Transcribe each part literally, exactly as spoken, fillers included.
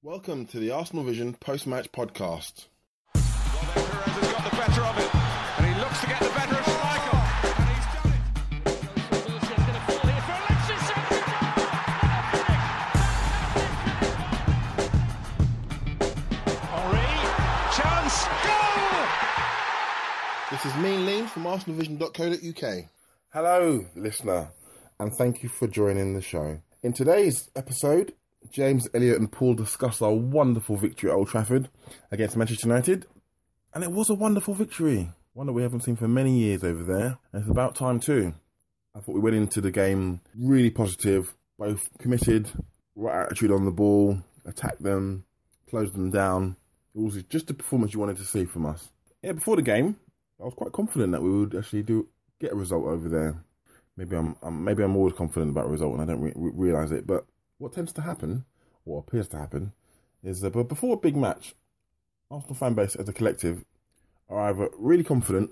Welcome to the Arsenal Vision post-match podcast. Well, then Perez has got the better of it, and he looks to get the better of Schmeichel, and he's done it. Wilson's going to fall here for Alexis Sanchez. Ori, chance, goal! This is Mean Lean from arsenal vision dot co dot uk. Hello, listener, and thank you for joining the show. In today's episode, James, Elliot and Paul discussed our wonderful victory at Old Trafford against Manchester United. And it was a wonderful victory. One that we haven't seen for many years over there. And it's about time too. I thought we went into the game really positive. Both committed, right attitude on the ball, attacked them, closed them down. It was just the performance you wanted to see from us. Yeah, before the game, I was quite confident that we would actually do get a result over there. Maybe I'm, I'm maybe I'm always confident about a result and I don't re- realise it, but what tends to happen, or appears to happen, is that before a big match, Arsenal fan base as a collective are either really confident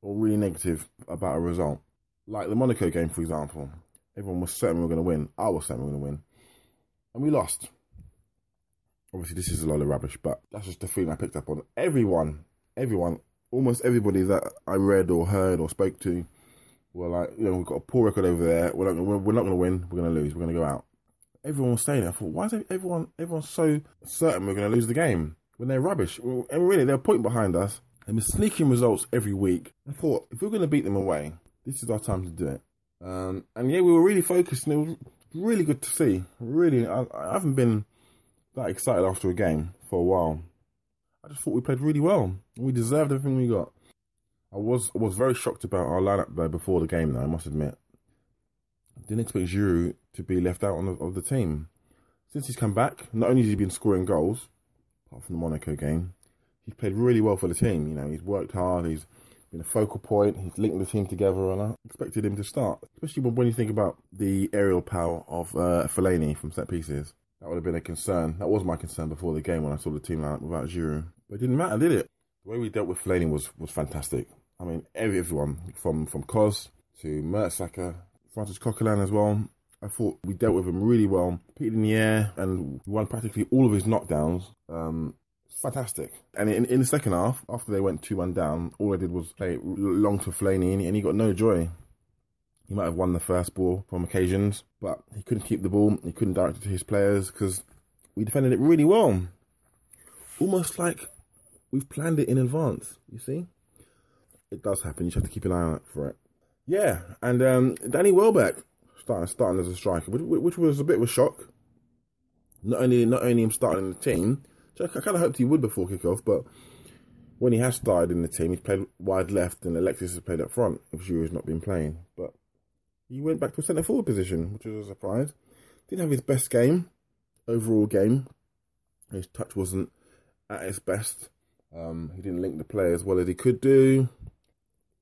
or really negative about a result. Like the Monaco game, for example. Everyone was certain we were going to win. I was certain we were going to win. And we lost. Obviously, this is a load of rubbish, but that's just the feeling I picked up on. Everyone, everyone, almost everybody that I read or heard or spoke to were like, you know, we've got a poor record over there. We're not, we're not going to win. We're going to lose. We're going to go out. Everyone was saying it. I thought, why is everyone everyone so certain we're going to lose the game when they're rubbish? Well, and really, they're pointing behind us and we're sneaking results every week. I thought, if we're going to beat them away, this is our time to do it. Um, and yeah, we were really focused and it was really good to see. Really, I, I haven't been that excited after a game for a while. I just thought we played really well. We deserved everything we got. I was was very shocked about our lineup though before the game, though, I must admit. Didn't expect Giroud to be left out on the, of the team. Since he's come back, not only has he been scoring goals, apart from the Monaco game, he's played really well for the team. You know, he's worked hard, he's been a focal point, he's linked the team together, and I expected him to start. Especially when you think about the aerial power of uh, Fellaini from set pieces. That would have been a concern. That was my concern before the game when I saw the team lineup without Giroud. But it didn't matter, did it? The way we dealt with Fellaini was, was fantastic. I mean, every, everyone, from, from Cos to Mertesacker, Francis Coquelin as well. I thought we dealt with him really well. Petered in the air and won practically all of his knockdowns. Um, fantastic. And in, in the second half, after they went two one down, all I did was play long to Fellaini and he got no joy. He might have won the first ball from occasions, but he couldn't keep the ball. He couldn't direct it to his players because we defended it really well. Almost like we've planned it in advance, you see? It does happen. You just have to keep an eye out for it. Yeah, and um, Danny Welbeck starting starting as a striker, which, which was a bit of a shock. Not only not only him starting in the team, which I, I kind of hoped he would before kickoff, but when he has started in the team, he's played wide left and Alexis has played up front if Giroud's not been playing. But he went back to a centre-forward position, which was a surprise. Didn't have his best game, overall game. His touch wasn't at its best. Um, he didn't link the play as well as he could do.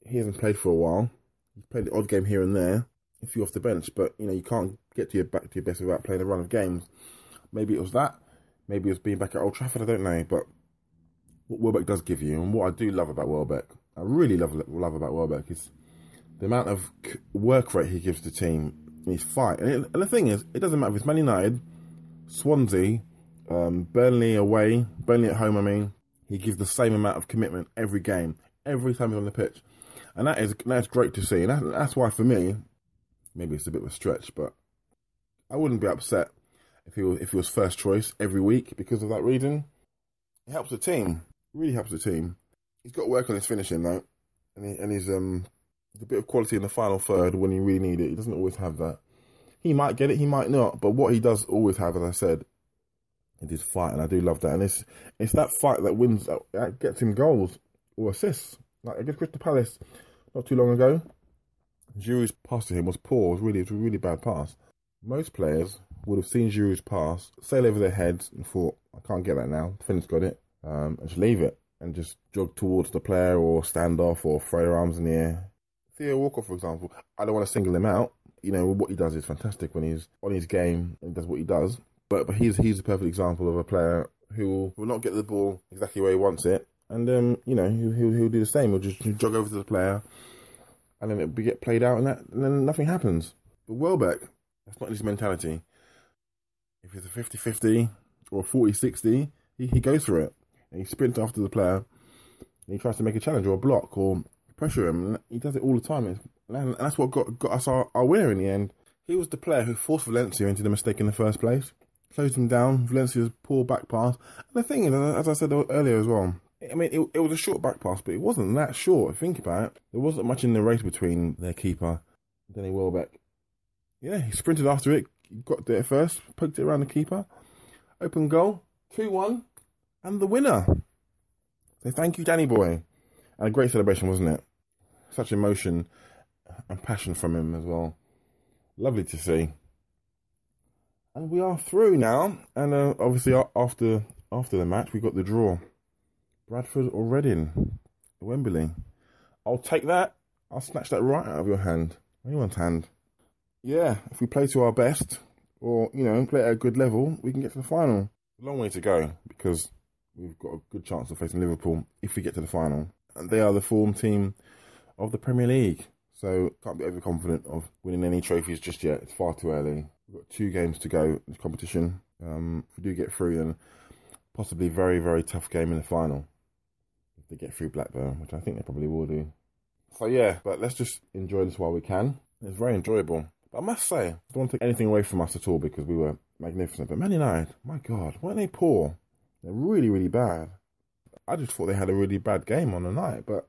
He hasn't played for a while. He's played the odd game here and there, a few off the bench, but you know you can't get to your back to your best without playing a run of games. Maybe it was that. Maybe it was being back at Old Trafford. I don't know, but what Welbeck does give you, and what I do love about Welbeck, I really love love about Welbeck is the amount of work rate he gives the team in his fight. And, it, and the thing is, it doesn't matter if it's Man United, Swansea, um, Burnley away, Burnley at home. I mean, he gives the same amount of commitment every game, every time he's on the pitch. And that is that's great to see. And that, that's why, for me, maybe it's a bit of a stretch, but I wouldn't be upset if he was if he was first choice every week because of that reason. It helps the team. It really helps the team. He's got to work on his finishing though, and he, and his um a bit of quality in the final third when you really need it. He doesn't always have that. He might get it, he might not. But what he does always have, as I said, is his fight, and I do love that. And it's it's that fight that wins, that gets him goals or assists. Like against Crystal Palace not too long ago, Giroud's pass to him was poor. It was really, it was a really bad pass. Most players would have seen Giroud's pass, sail over their heads and thought, I can't get that now. Finn's got it. Um, and just leave it and just jog towards the player or stand off or throw their arms in the air. Theo Walker, for example, I don't want to single him out. You know, what he does is fantastic when he's on his game and does what he does. But but he's he's a perfect example of a player who will not get the ball exactly where he wants it. And, um, you know, he'll, he'll, he'll do the same. He'll just he'll jog over to the player and then it'll be, get played out and, that, and then nothing happens. But Welbeck, that's not his mentality. If it's a fifty-fifty or a forty-sixty, he, he goes for it. And he sprints after the player and he tries to make a challenge or a block or pressure him. And he does it all the time. And that's what got, got us our, our winner in the end. He was the player who forced Valencia into the mistake in the first place. Closed him down. Valencia's poor back pass. And the thing is, as I said earlier as well, I mean, it, it was a short back pass, but it wasn't that short. Think about it. There wasn't much in the race between their keeper, Danny Welbeck. Yeah, he sprinted after it, got there first, poked it around the keeper. Open goal, two one, and the winner. So thank you, Danny boy. And a great celebration, wasn't it? Such emotion and passion from him as well. Lovely to see. And we are through now. And uh, obviously, after after the match, we got the draw. Bradford or Reading, Wembley. I'll take that. I'll snatch that right out of your hand. Anyone's hand. Yeah, if we play to our best, or, you know, play at a good level, we can get to the final. Long way to go, because we've got a good chance of facing Liverpool if we get to the final. And they are the form team of the Premier League. So, can't be overconfident of winning any trophies just yet. It's far too early. We've got two games to go in this competition. Um, if we do get through, then possibly very, very tough game in the final. They get through Blackburn, which I think they probably will do. So yeah, but let's just enjoy this while we can. It's very enjoyable. But I must say, I don't want to take anything away from us at all because we were magnificent. But Man United, my God, weren't they poor? They're really, really bad. I just thought they had a really bad game on the night. But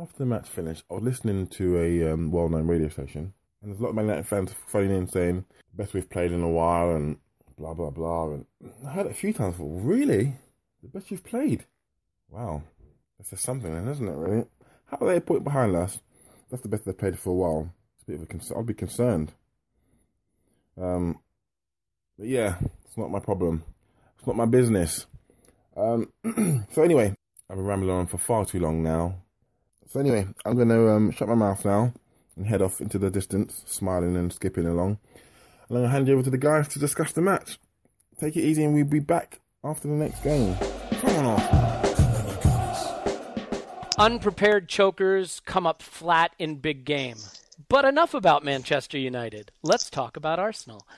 after the match finished, I was listening to a um, well-known radio station. And there's a lot of Man United fans phoning in saying, best we've played in a while and blah, blah, blah. And I heard it a few times. I thought, really? The best you've played? Wow. That's something then, isn't it, really? How are they a point behind us? That's the best they've played for a while. It's a bit of a concern. I'd be concerned. Um, but yeah, it's not my problem. It's not my business. Um, so anyway, I've been rambling on for far too long now. So anyway, I'm going to um, shut my mouth now and head off into the distance, smiling and skipping along. And I'm going to hand you over to the guys to discuss the match. Take it easy and we'll be back after the next game. Come on off. Unprepared chokers come up flat in big game. But enough about Manchester United. Let's talk about Arsenal.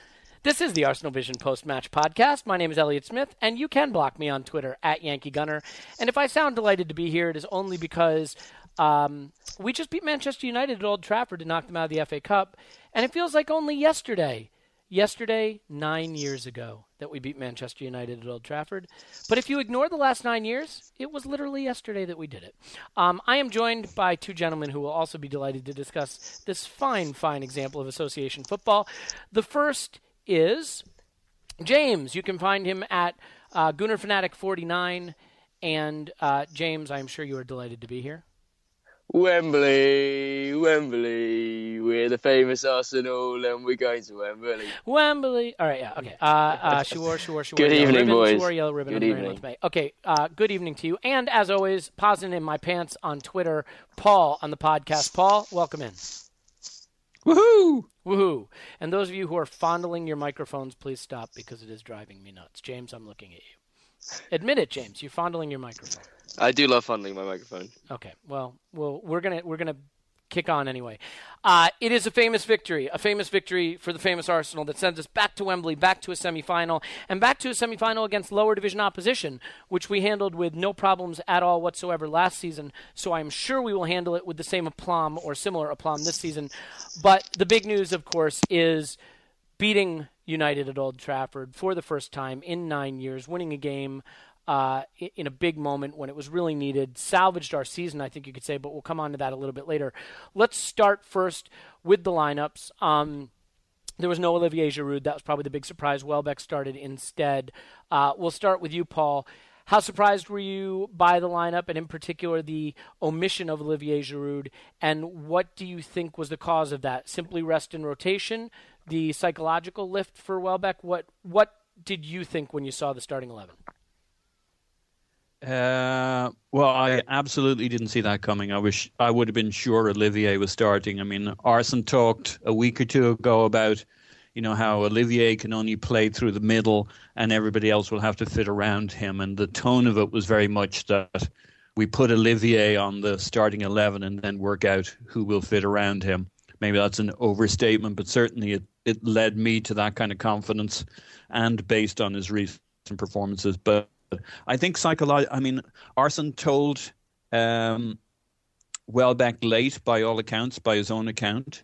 This is the Arsenal Vision post-match podcast. My name is Elliot Smith, and you can block me on Twitter at Yankee Gunner. And if I sound delighted to be here, it is only because um, we just beat Manchester United at Old Trafford to knock them out of the F A Cup. And it feels like only yesterday, yesterday, nine years ago, that we beat Manchester United at Old Trafford. But if you ignore the last nine years, it was literally yesterday that we did it. Um, I am joined by two gentlemen who will also be delighted to discuss this fine, fine example of association football. The first is James. You can find him at uh, Gunner Fanatic forty-nine. And uh, James, I'm sure you are delighted to be here. Wembley, Wembley, we're the famous Arsenal and we're going to Wembley. Wembley. All right, yeah, okay. Uh, uh, sure, sure, sure. Good evening, ribbon, boys. Sure, yellow ribbon. Good evening. Okay, uh, good evening to you. And as always, pausing in my pants on Twitter, Paul on the podcast. Paul, welcome in. Woohoo! Woohoo! And those of you who are fondling your microphones, please stop because it is driving me nuts. James, I'm looking at you. Admit it, James, you're fondling your microphone. I do love fondling my microphone. Okay, well, well, we're gonna we're gonna kick on anyway. Uh, it is a famous victory, a famous victory for the famous Arsenal that sends us back to Wembley, back to a semifinal, and back to a semifinal against lower division opposition, which we handled with no problems at all whatsoever last season. So I'm sure we will handle it with the same aplomb or similar aplomb this season. But the big news, of course, is beating United at Old Trafford for the first time in nine years, winning a game. Uh, in a big moment when it was really needed, salvaged our season, I think you could say, but we'll come on to that a little bit later. Let's start first with the lineups. Um, there was no Olivier Giroud. That was probably the big surprise. Welbeck started instead. Uh, we'll start with you, Paul. How surprised were you by the lineup and in particular the omission of Olivier Giroud? And what do you think was the cause of that? Simply rest in rotation, the psychological lift for Welbeck? What, what did you think when you saw the starting eleven? Uh, well, I absolutely didn't see that coming. I wish I would have been sure Olivier was starting. I mean, Arsene talked a week or two ago about, you know, how Olivier can only play through the middle and everybody else will have to fit around him. And the tone of it was very much that we put Olivier on the starting eleven and then work out who will fit around him. Maybe that's an overstatement, but certainly it, it led me to that kind of confidence and based on his recent performances. But I think psychology. I mean, Arsene told um, Welbeck late, by all accounts, by his own account,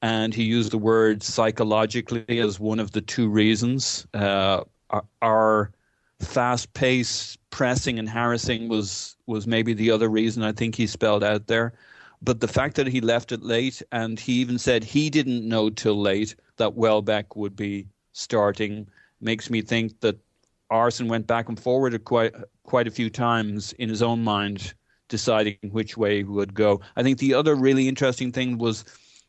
and he used the word psychologically as one of the two reasons. Uh, our, our fast pace, pressing, and harassing was was maybe the other reason. I think he spelled out there, but the fact that he left it late, and he even said he didn't know till late that Welbeck would be starting, makes me think that Arsene went back and forward quite quite a few times in his own mind, deciding which way he would go. I think the other really interesting thing was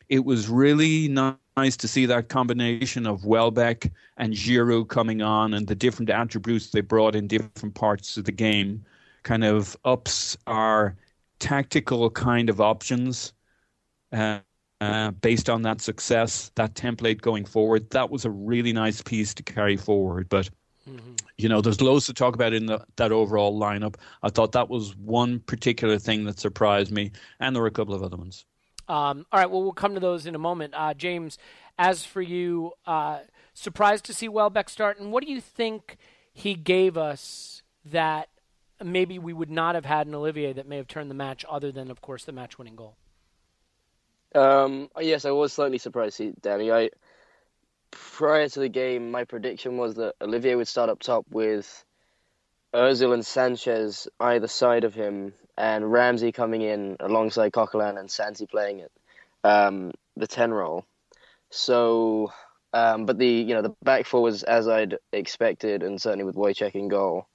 it was really nice to see that combination of Welbeck and Giroud coming on and the different attributes they brought in different parts of the game kind of ups our tactical kind of options uh, uh, based on that success, that template going forward. That was a really nice piece to carry forward, but Mm-hmm. you know, there's loads to talk about in the, that overall lineup. I thought that was one particular thing that surprised me, and there were a couple of other ones. Um, all right, well, we'll come to those in a moment. Uh, James, as for you, uh, surprised to see Welbeck start, and what do you think he gave us that maybe we would not have had an Olivier that may have turned the match other than, of course, the match-winning goal? Um, yes, I was slightly surprised, Danny. I... Prior to the game, my prediction was that Olivier would start up top with Ozil and Sanchez either side of him and Ramsey coming in alongside Coquelin and Santi playing it, um, the ten role. So, um, but the, you know, the back four was as I'd expected and certainly with Wojciech in goal.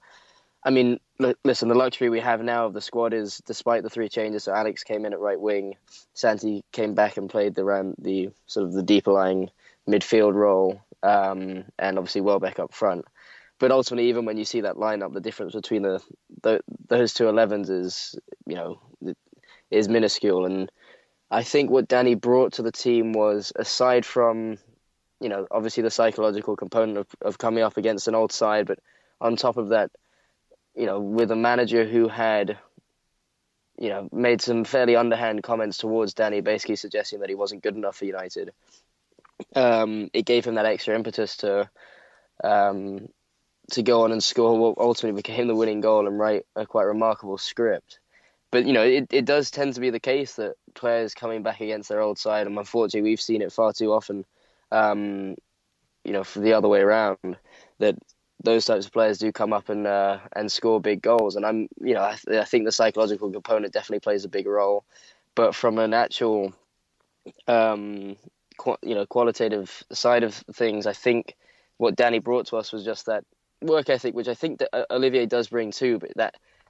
I mean, l- listen, the luxury we have now of the squad is despite the three changes, so Alex came in at right wing, Santi came back and played the ram- the sort of the deeper lying midfield role, um, and obviously Welbeck up front. But ultimately, even when you see that lineup, the difference between the, the those two elevens is, you know, is minuscule. And I think what Danny brought to the team was, aside from, you know, obviously the psychological component of, of coming up against an old side, but on top of that, you know, with a manager who had, you know, made some fairly underhand comments towards Danny, basically suggesting that he wasn't good enough for United. Um, it gave him that extra impetus to um, to go on and score what ultimately became the winning goal and write a quite remarkable script. But, you know, it, it does tend to be the case that players coming back against their old side, and unfortunately we've seen it far too often, um, you know, for the other way around, that those types of players do come up and uh, and score big goals. And, I'm, you know, I, th- I think the psychological component definitely plays a big role. But from an actual... Um, you know, qualitative side of things, I think what Danny brought to us was just that work ethic, which I think that Olivier does bring too, but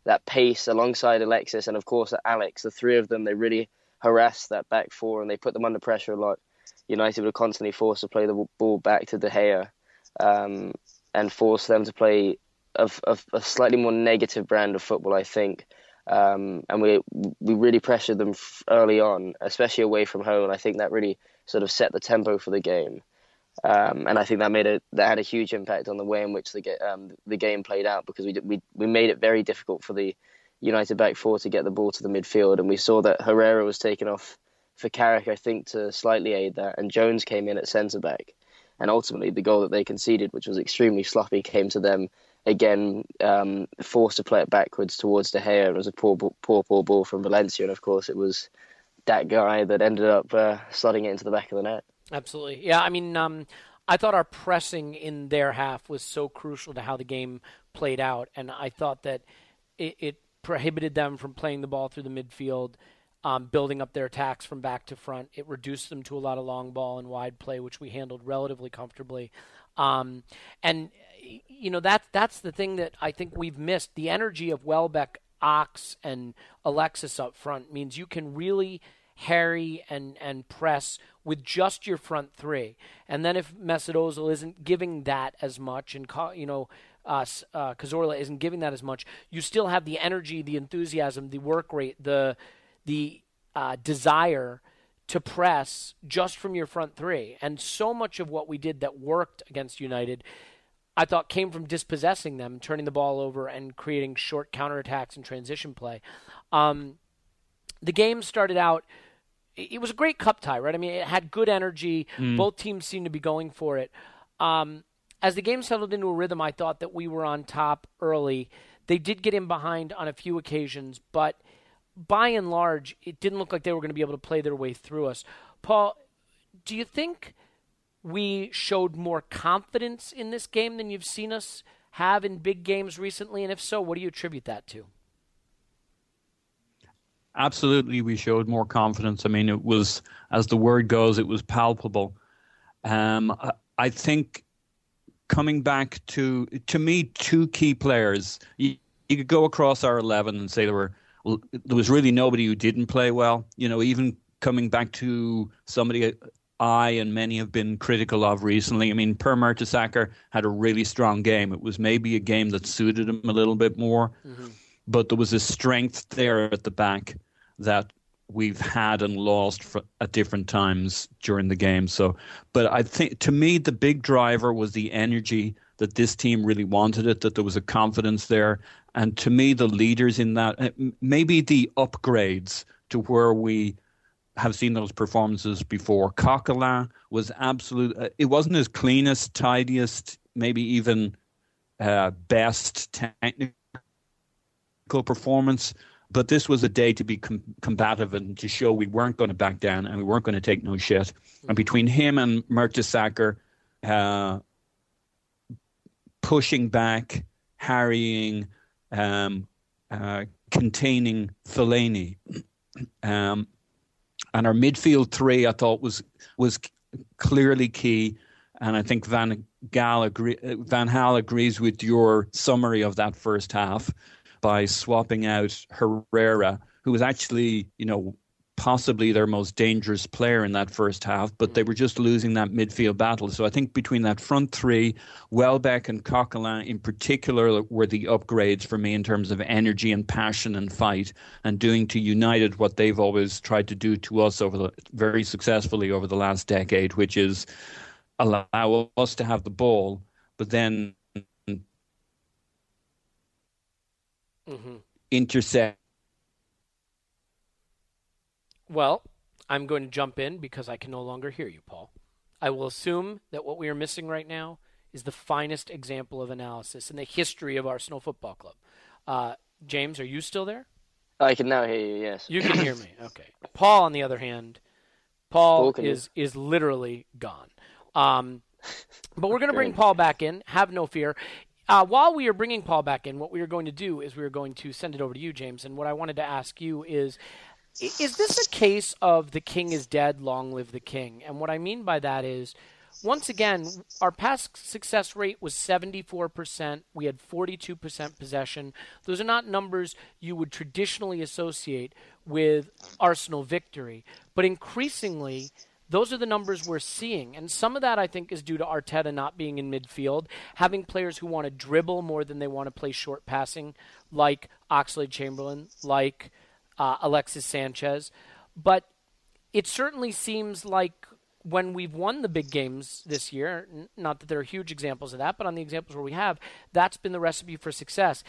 that that pace alongside Alexis and, of course, Alex. The three of them, they really harass that back four and they put them under pressure a lot. United were constantly forced to play the ball back to De Gea um, and force them to play a, a, a slightly more negative brand of football, I think. Um, and we we really pressured them early on, especially away from home. And I think that really sort of set the tempo for the game. Um, and I think that made a that had a huge impact on the way in which the ge- um, the game played out, because we, we we made it very difficult for the United back four to get the ball to the midfield, and we saw that Herrera was taken off for Carrick, I think, to slightly aid that, and Jones came in at centre back, and ultimately the goal that they conceded, which was extremely sloppy, came to them again, um, forced to play it backwards towards De Gea. It was a poor poor poor ball from Valencia, and of course it was that guy that ended up uh, slotting it into the back of the net. Absolutely. Yeah, I mean, um, I thought our pressing in their half was so crucial to how the game played out, and I thought that it, it prohibited them from playing the ball through the midfield, um, building up their attacks from back to front. It reduced them to a lot of long ball and wide play, which we handled relatively comfortably. Um, and, you know, that, that's the thing that I think we've missed. The energy of Welbeck, Ox, and Alexis up front means you can really harry and, and press with just your front three. And then if Mesut Ozil isn't giving that as much, and you know uh, uh, Cazorla isn't giving that as much, you still have the energy, the enthusiasm, the work rate, the the uh, desire to press just from your front three. And so much of what we did that worked against United, I thought, came from dispossessing them, turning the ball over, and creating short counterattacks and transition play. Um, the game started out. It was a great cup tie, right? I mean, it had good energy. Mm. Both teams seemed to be going for it. Um, as the game settled into a rhythm, I thought that we were on top early. They did get in behind on a few occasions, but by and large, it didn't look like they were going to be able to play their way through us. Paul, do you think we showed more confidence in this game than you've seen us have in big games recently? And if so, what do you attribute that to? Absolutely, we showed more confidence. I mean, it was, as the word goes, it was palpable. Um, I think coming back to, to me, two key players. You, you could go across our eleven and say there were there was really nobody who didn't play well. You know, even coming back to somebody I and many have been critical of recently. I mean, Per Mertesacker had a really strong game. It was maybe a game that suited him a little bit more. Mm-hmm. But there was a strength there at the back that we've had and lost for, at different times during the game. So, but I think, to me, the big driver was the energy that this team really wanted it, that there was a confidence there. And to me, the leaders in that, maybe the upgrades to where we have seen those performances before. Coquelin was absolute. Uh, it wasn't his cleanest, tidiest, maybe even uh, best technical performance, but this was a day to be com- combative and to show we weren't going to back down and we weren't going to take no shit. And between him and Mertesacker, uh, pushing back, harrying, um, uh, containing Fellaini, um, and our midfield three, I thought was was clearly key. And I think Van Gaal agree- Van Gaal agrees with your summary of that first half, by swapping out Herrera, who was actually, you know, possibly their most dangerous player in that first half, but they were just losing that midfield battle. So I think between that front three, Welbeck and Coquelin in particular were the upgrades for me in terms of energy and passion and fight, and doing to United what they've always tried to do to us over the, very successfully over the last decade, which is allow us to have the ball, but then Mm-hmm. intercept. Well, I'm going to jump in because I can no longer hear you, Paul. I will assume that what we are missing right now is the finest example of analysis in the history of Arsenal Football Club. Uh, James, are you still there? I can now hear you, yes. You can hear me, okay. Paul, on the other hand, Paul, Paul is, is literally gone. Um, but we're going to bring Paul back in. Have no fear. Uh, while we are bringing Paul back in, what we are going to do is we are going to send it over to you, James. And what I wanted to ask you is, is this a case of the king is dead, long live the king? And what I mean by that is once again, our pass success rate was seventy-four percent. We had forty-two percent possession. Those are not numbers you would traditionally associate with Arsenal victory. But increasingly, those are the numbers we're seeing. And some of that, I think, is due to Arteta not being in midfield, having players who want to dribble more than they want to play short passing, like Oxlade-Chamberlain, like uh, Alexis Sanchez. But it certainly seems like when we've won the big games this year, n- not that there are huge examples of that, but on the examples where we have, that's been the recipe for success.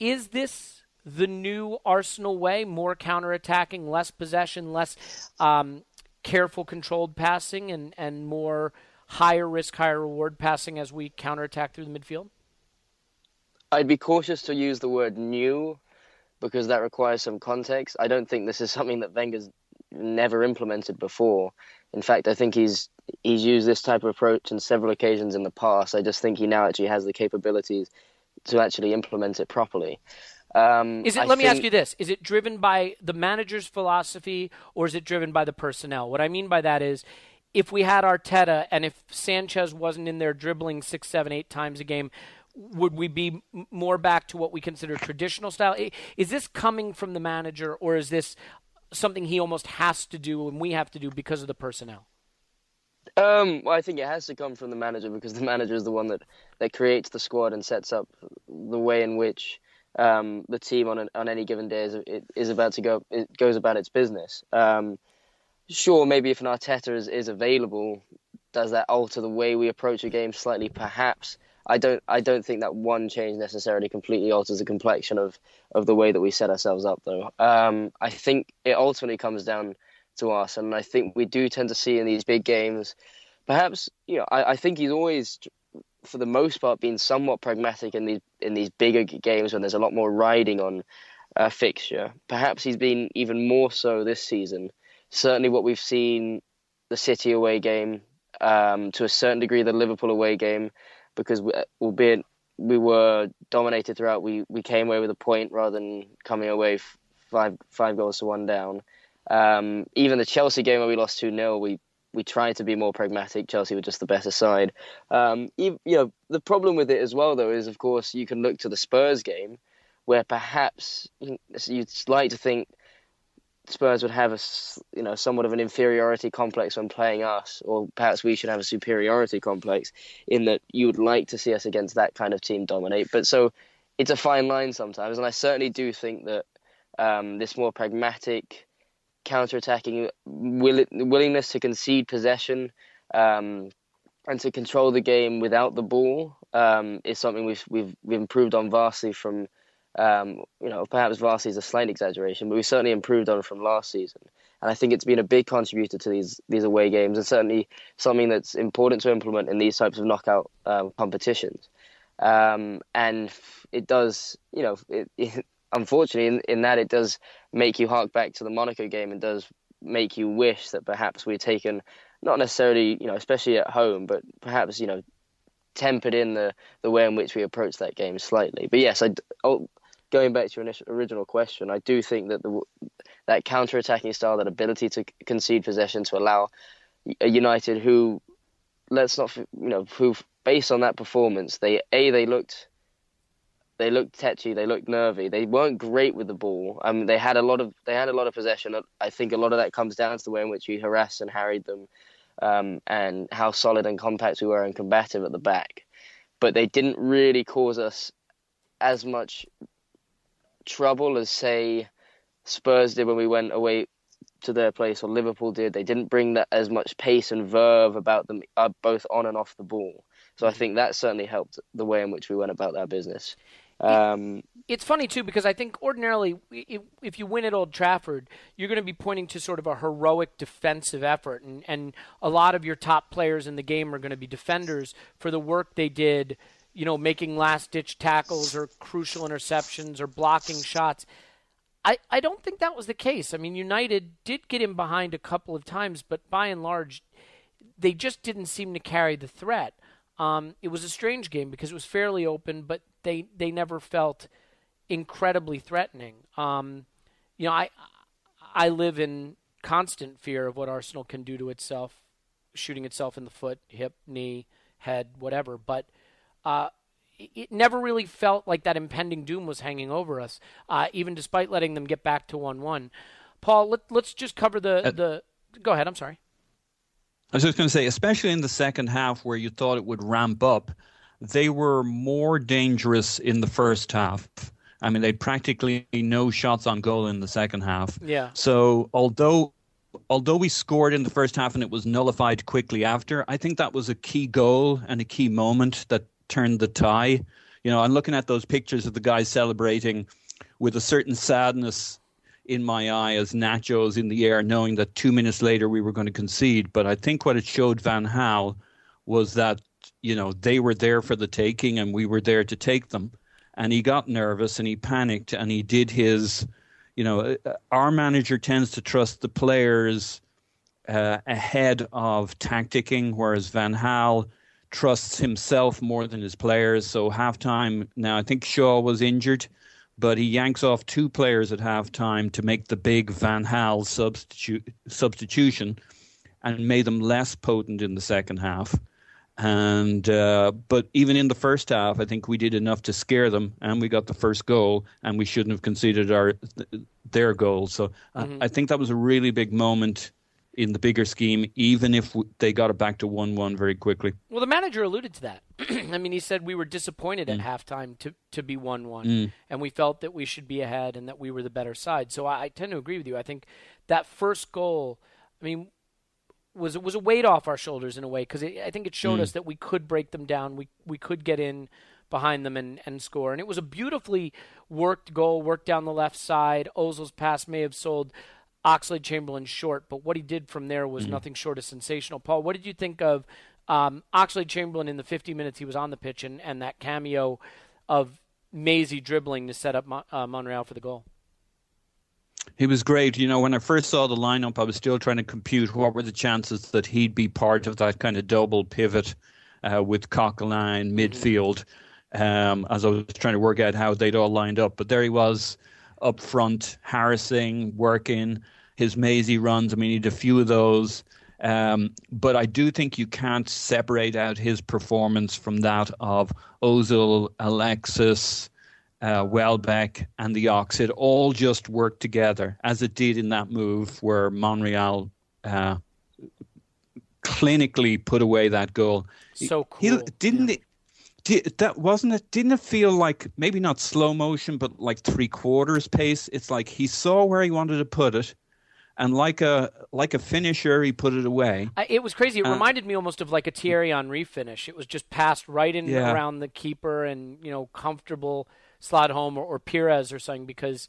Is this the new Arsenal way? More counterattacking, less possession, less... Um, careful, controlled passing and, and more higher risk, higher reward passing as we counterattack through the midfield? I'd be cautious to use the word new because that requires some context. I don't think this is something that Wenger's never implemented before. In fact, I think he's he's used this type of approach on several occasions in the past. I just think he now actually has the capabilities to actually implement it properly. Um, is it? I let think, me ask you this. Is it driven by the manager's philosophy or is it driven by the personnel? What I mean by that is if we had Arteta and if Sanchez wasn't in there dribbling six, seven, eight times a game, would we be more back to what we consider traditional style? Is this coming from the manager or is this something he almost has to do and we have to do because of the personnel? Um, well, I think it has to come from the manager because the manager is the one that, that creates the squad and sets up the way in which... Um, the team on an, on any given day is is about to go. It goes about its business. Um, sure, maybe if an Arteta is, is available, does that alter the way we approach a game slightly? Perhaps. I don't. I don't think that one change necessarily completely alters the complexion of, of the way that we set ourselves up, though. Um, I think it ultimately comes down to us, and I think we do tend to see in these big games. Perhaps you know. I, I think he's always. For the most part, been somewhat pragmatic in these in these bigger games when there's a lot more riding on a fixture. Perhaps he's been even more so this season. Certainly what we've seen, the City away game, um, to a certain degree the Liverpool away game, because we, albeit we were dominated throughout, we, we came away with a point rather than coming away f- five five goals to one down. Um, even the Chelsea game where we lost two nil, we We tried to be more pragmatic. Chelsea were just the better side. Um, you, you know, the problem with it as well, though, is, of course, you can look to the Spurs game where perhaps you'd like to think Spurs would have a, you know, somewhat of an inferiority complex when playing us, or perhaps we should have a superiority complex in that you would like to see us against that kind of team dominate. But so it's a fine line sometimes, and I certainly do think that um, this more pragmatic... counterattacking, will, willingness to concede possession um, and to control the game without the ball um, is something we've we've we've improved on vastly from, um, you know, perhaps vastly is a slight exaggeration, but we certainly improved on from last season. And I think it's been a big contributor to these these away games and certainly something that's important to implement in these types of knockout uh, competitions. Um, and it does, you know, it, it unfortunately, in, in that it does make you hark back to the Monaco game and does make you wish that perhaps we'd taken, not necessarily, you know, especially at home, but perhaps, you know, tempered in the, the way in which we approach that game slightly. But yes, I, oh, going back to your initial, original question, I do think that the, that counter-attacking style, that ability to concede possession, to allow a United who, let's not, you know, who based on that performance, they A, they looked... They looked tetchy. They looked nervy. They weren't great with the ball. Um, they had a lot of they had a lot of possession. I think a lot of that comes down to the way in which we harassed and harried them, um, and how solid and compact we were and combative at the back. But they didn't really cause us as much trouble as, say, Spurs did when we went away to their place, or Liverpool did. They didn't bring that as much pace and verve about them, uh, both on and off the ball. So I think that certainly helped the way in which we went about that business. Um, it's funny, too, because I think ordinarily if you win at Old Trafford, you're going to be pointing to sort of a heroic defensive effort. And, and a lot of your top players in the game are going to be defenders for the work they did, you know, making last-ditch tackles or crucial interceptions or blocking shots. I, I don't think that was the case. I mean, United did get in behind a couple of times, but by and large, they just didn't seem to carry the threat. Um, it was a strange game because it was fairly open, but they, they never felt incredibly threatening. Um, you know, I I live in constant fear of what Arsenal can do to itself shooting itself in the foot, hip, knee, head, whatever. But uh, it never really felt like that impending doom was hanging over us, uh, even despite letting them get back to one one. Paul, let, let's just cover the, uh, the – go ahead. I'm sorry. I was just going to say, especially in the second half where you thought it would ramp up, they were more dangerous in the first half. I mean, they had practically no shots on goal in the second half. Yeah. So although although we scored in the first half and it was nullified quickly after, I think that was a key goal and a key moment that turned the tie. You know, I'm looking at those pictures of the guys celebrating with a certain sadness in my eye as Nacho's in the air, knowing that two minutes later we were going to concede. But I think what it showed Van Gaal was that, you know, they were there for the taking and we were there to take them. And he got nervous and he panicked and he did his, you know, our manager tends to trust the players uh, ahead of tacticking, whereas Van Gaal trusts himself more than his players. So halftime, now I think Shaw was injured, but he yanks off two players at halftime to make the big Van Gaal substitu- substitution and made them less potent in the second half. And uh, but even in the first half, I think we did enough to scare them, and we got the first goal, and we shouldn't have conceded our their goal. So mm-hmm. I, I think that was a really big moment in the bigger scheme, even if they got it back to one one very quickly. Well, the manager alluded to that. I mean, he said we were disappointed at mm. halftime to, to be one one, mm. and we felt that we should be ahead and that we were the better side. So I, I tend to agree with you. I think that first goal, I mean, was was a weight off our shoulders in a way, because I think it showed mm. us that we could break them down. We we could get in behind them and, and score. And it was a beautifully worked goal, worked down the left side. Ozil's pass may have sold Oxlade-Chamberlain short, but what he did from there was mm. nothing short of sensational. Paul, what did you think of um, Oxlade-Chamberlain in the fifty minutes he was on the pitch and, and that cameo of Maisie dribbling to set up Mon- uh, Monreal for the goal? He was great. You know, when I first saw the lineup, I was still trying to compute what were the chances that he'd be part of that kind of double pivot uh, with Coquelin in midfield, um, as I was trying to work out how they'd all lined up. But there he was up front, harassing, working, his mazy runs. I mean, he did a few of those. Um, but I do think you can't separate out his performance from that of Ozil, Alexis, Uh, Welbeck and the Ox. It all just worked together, as it did in that move where Monreal uh, clinically put away that goal. So cool. He, didn't yeah. it? Did, that wasn't it? Didn't it feel like maybe not slow motion, but like three quarters pace? It's like he saw where he wanted to put it, and like a like a finisher, he put it away. I, it was crazy. It uh, reminded me almost of like a Thierry Henry finish. It was just passed right in yeah. around the keeper, and you know, comfortable. Slot home or, or Pires or something, because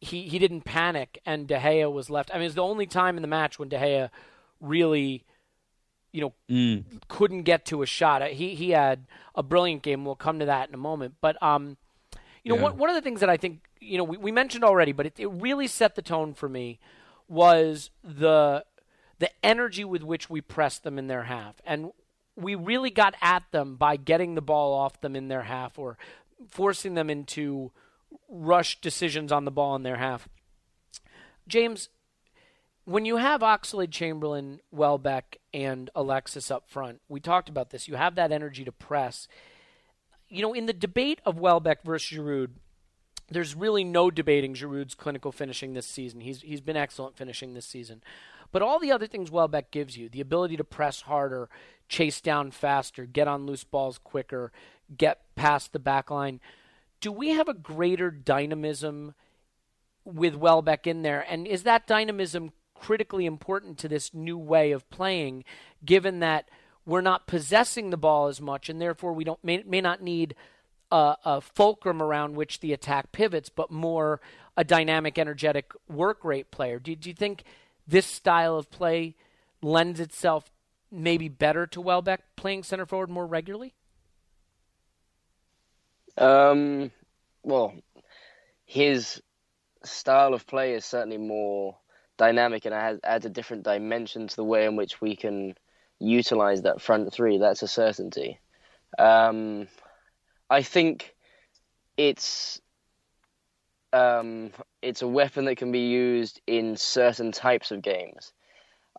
he, he didn't panic and De Gea was left. I mean, it's the only time in the match when De Gea really, you know, mm. couldn't get to a shot. He he had a brilliant game. We'll come to that in a moment. But, um, you know, yeah. one, one of the things that I think, you know, we, we mentioned already, but it, it really set the tone for me was the the energy with which we pressed them in their half. And we really got at them by getting the ball off them in their half or forcing them into rush decisions on the ball in their half. James, when you have Oxlade-Chamberlain, Welbeck, and Alexis up front, we talked about this, you have that energy to press. You know, in the debate of Welbeck versus Giroud, there's really no debating Giroud's clinical finishing this season. He's He's been excellent finishing this season. But all the other things Welbeck gives you, the ability to press harder, chase down faster, get on loose balls quicker, get past the back line. Do we have a greater dynamism with Welbeck in there? And is that dynamism critically important to this new way of playing, given that we're not possessing the ball as much and therefore we don't may, may not need a, a fulcrum around which the attack pivots, but more a dynamic, energetic work rate player? Do, do you think this style of play lends itself maybe better to Welbeck playing center forward more regularly? Um, well, his style of play is certainly more dynamic and adds, adds a different dimension to the way in which we can utilize that front three. That's a certainty. Um, I think it's um, it's a weapon that can be used in certain types of games.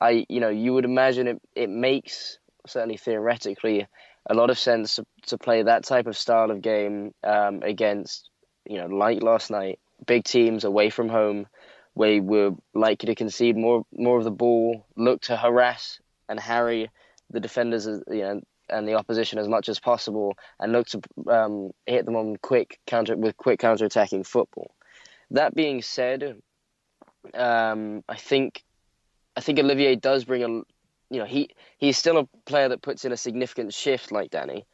I, you know, you would imagine it, it makes, certainly theoretically, a lot of sense to, to play that type of style of game um, against, you know, like last night, big teams away from home, where you were likely to concede more more of the ball, look to harass and harry the defenders, you know, and the opposition as much as possible, and look to um, hit them on quick counter with quick counter-attacking football. That being said, um, I think I think Olivier does bring a. You know, he, he's still a player that puts in a significant shift like Danny.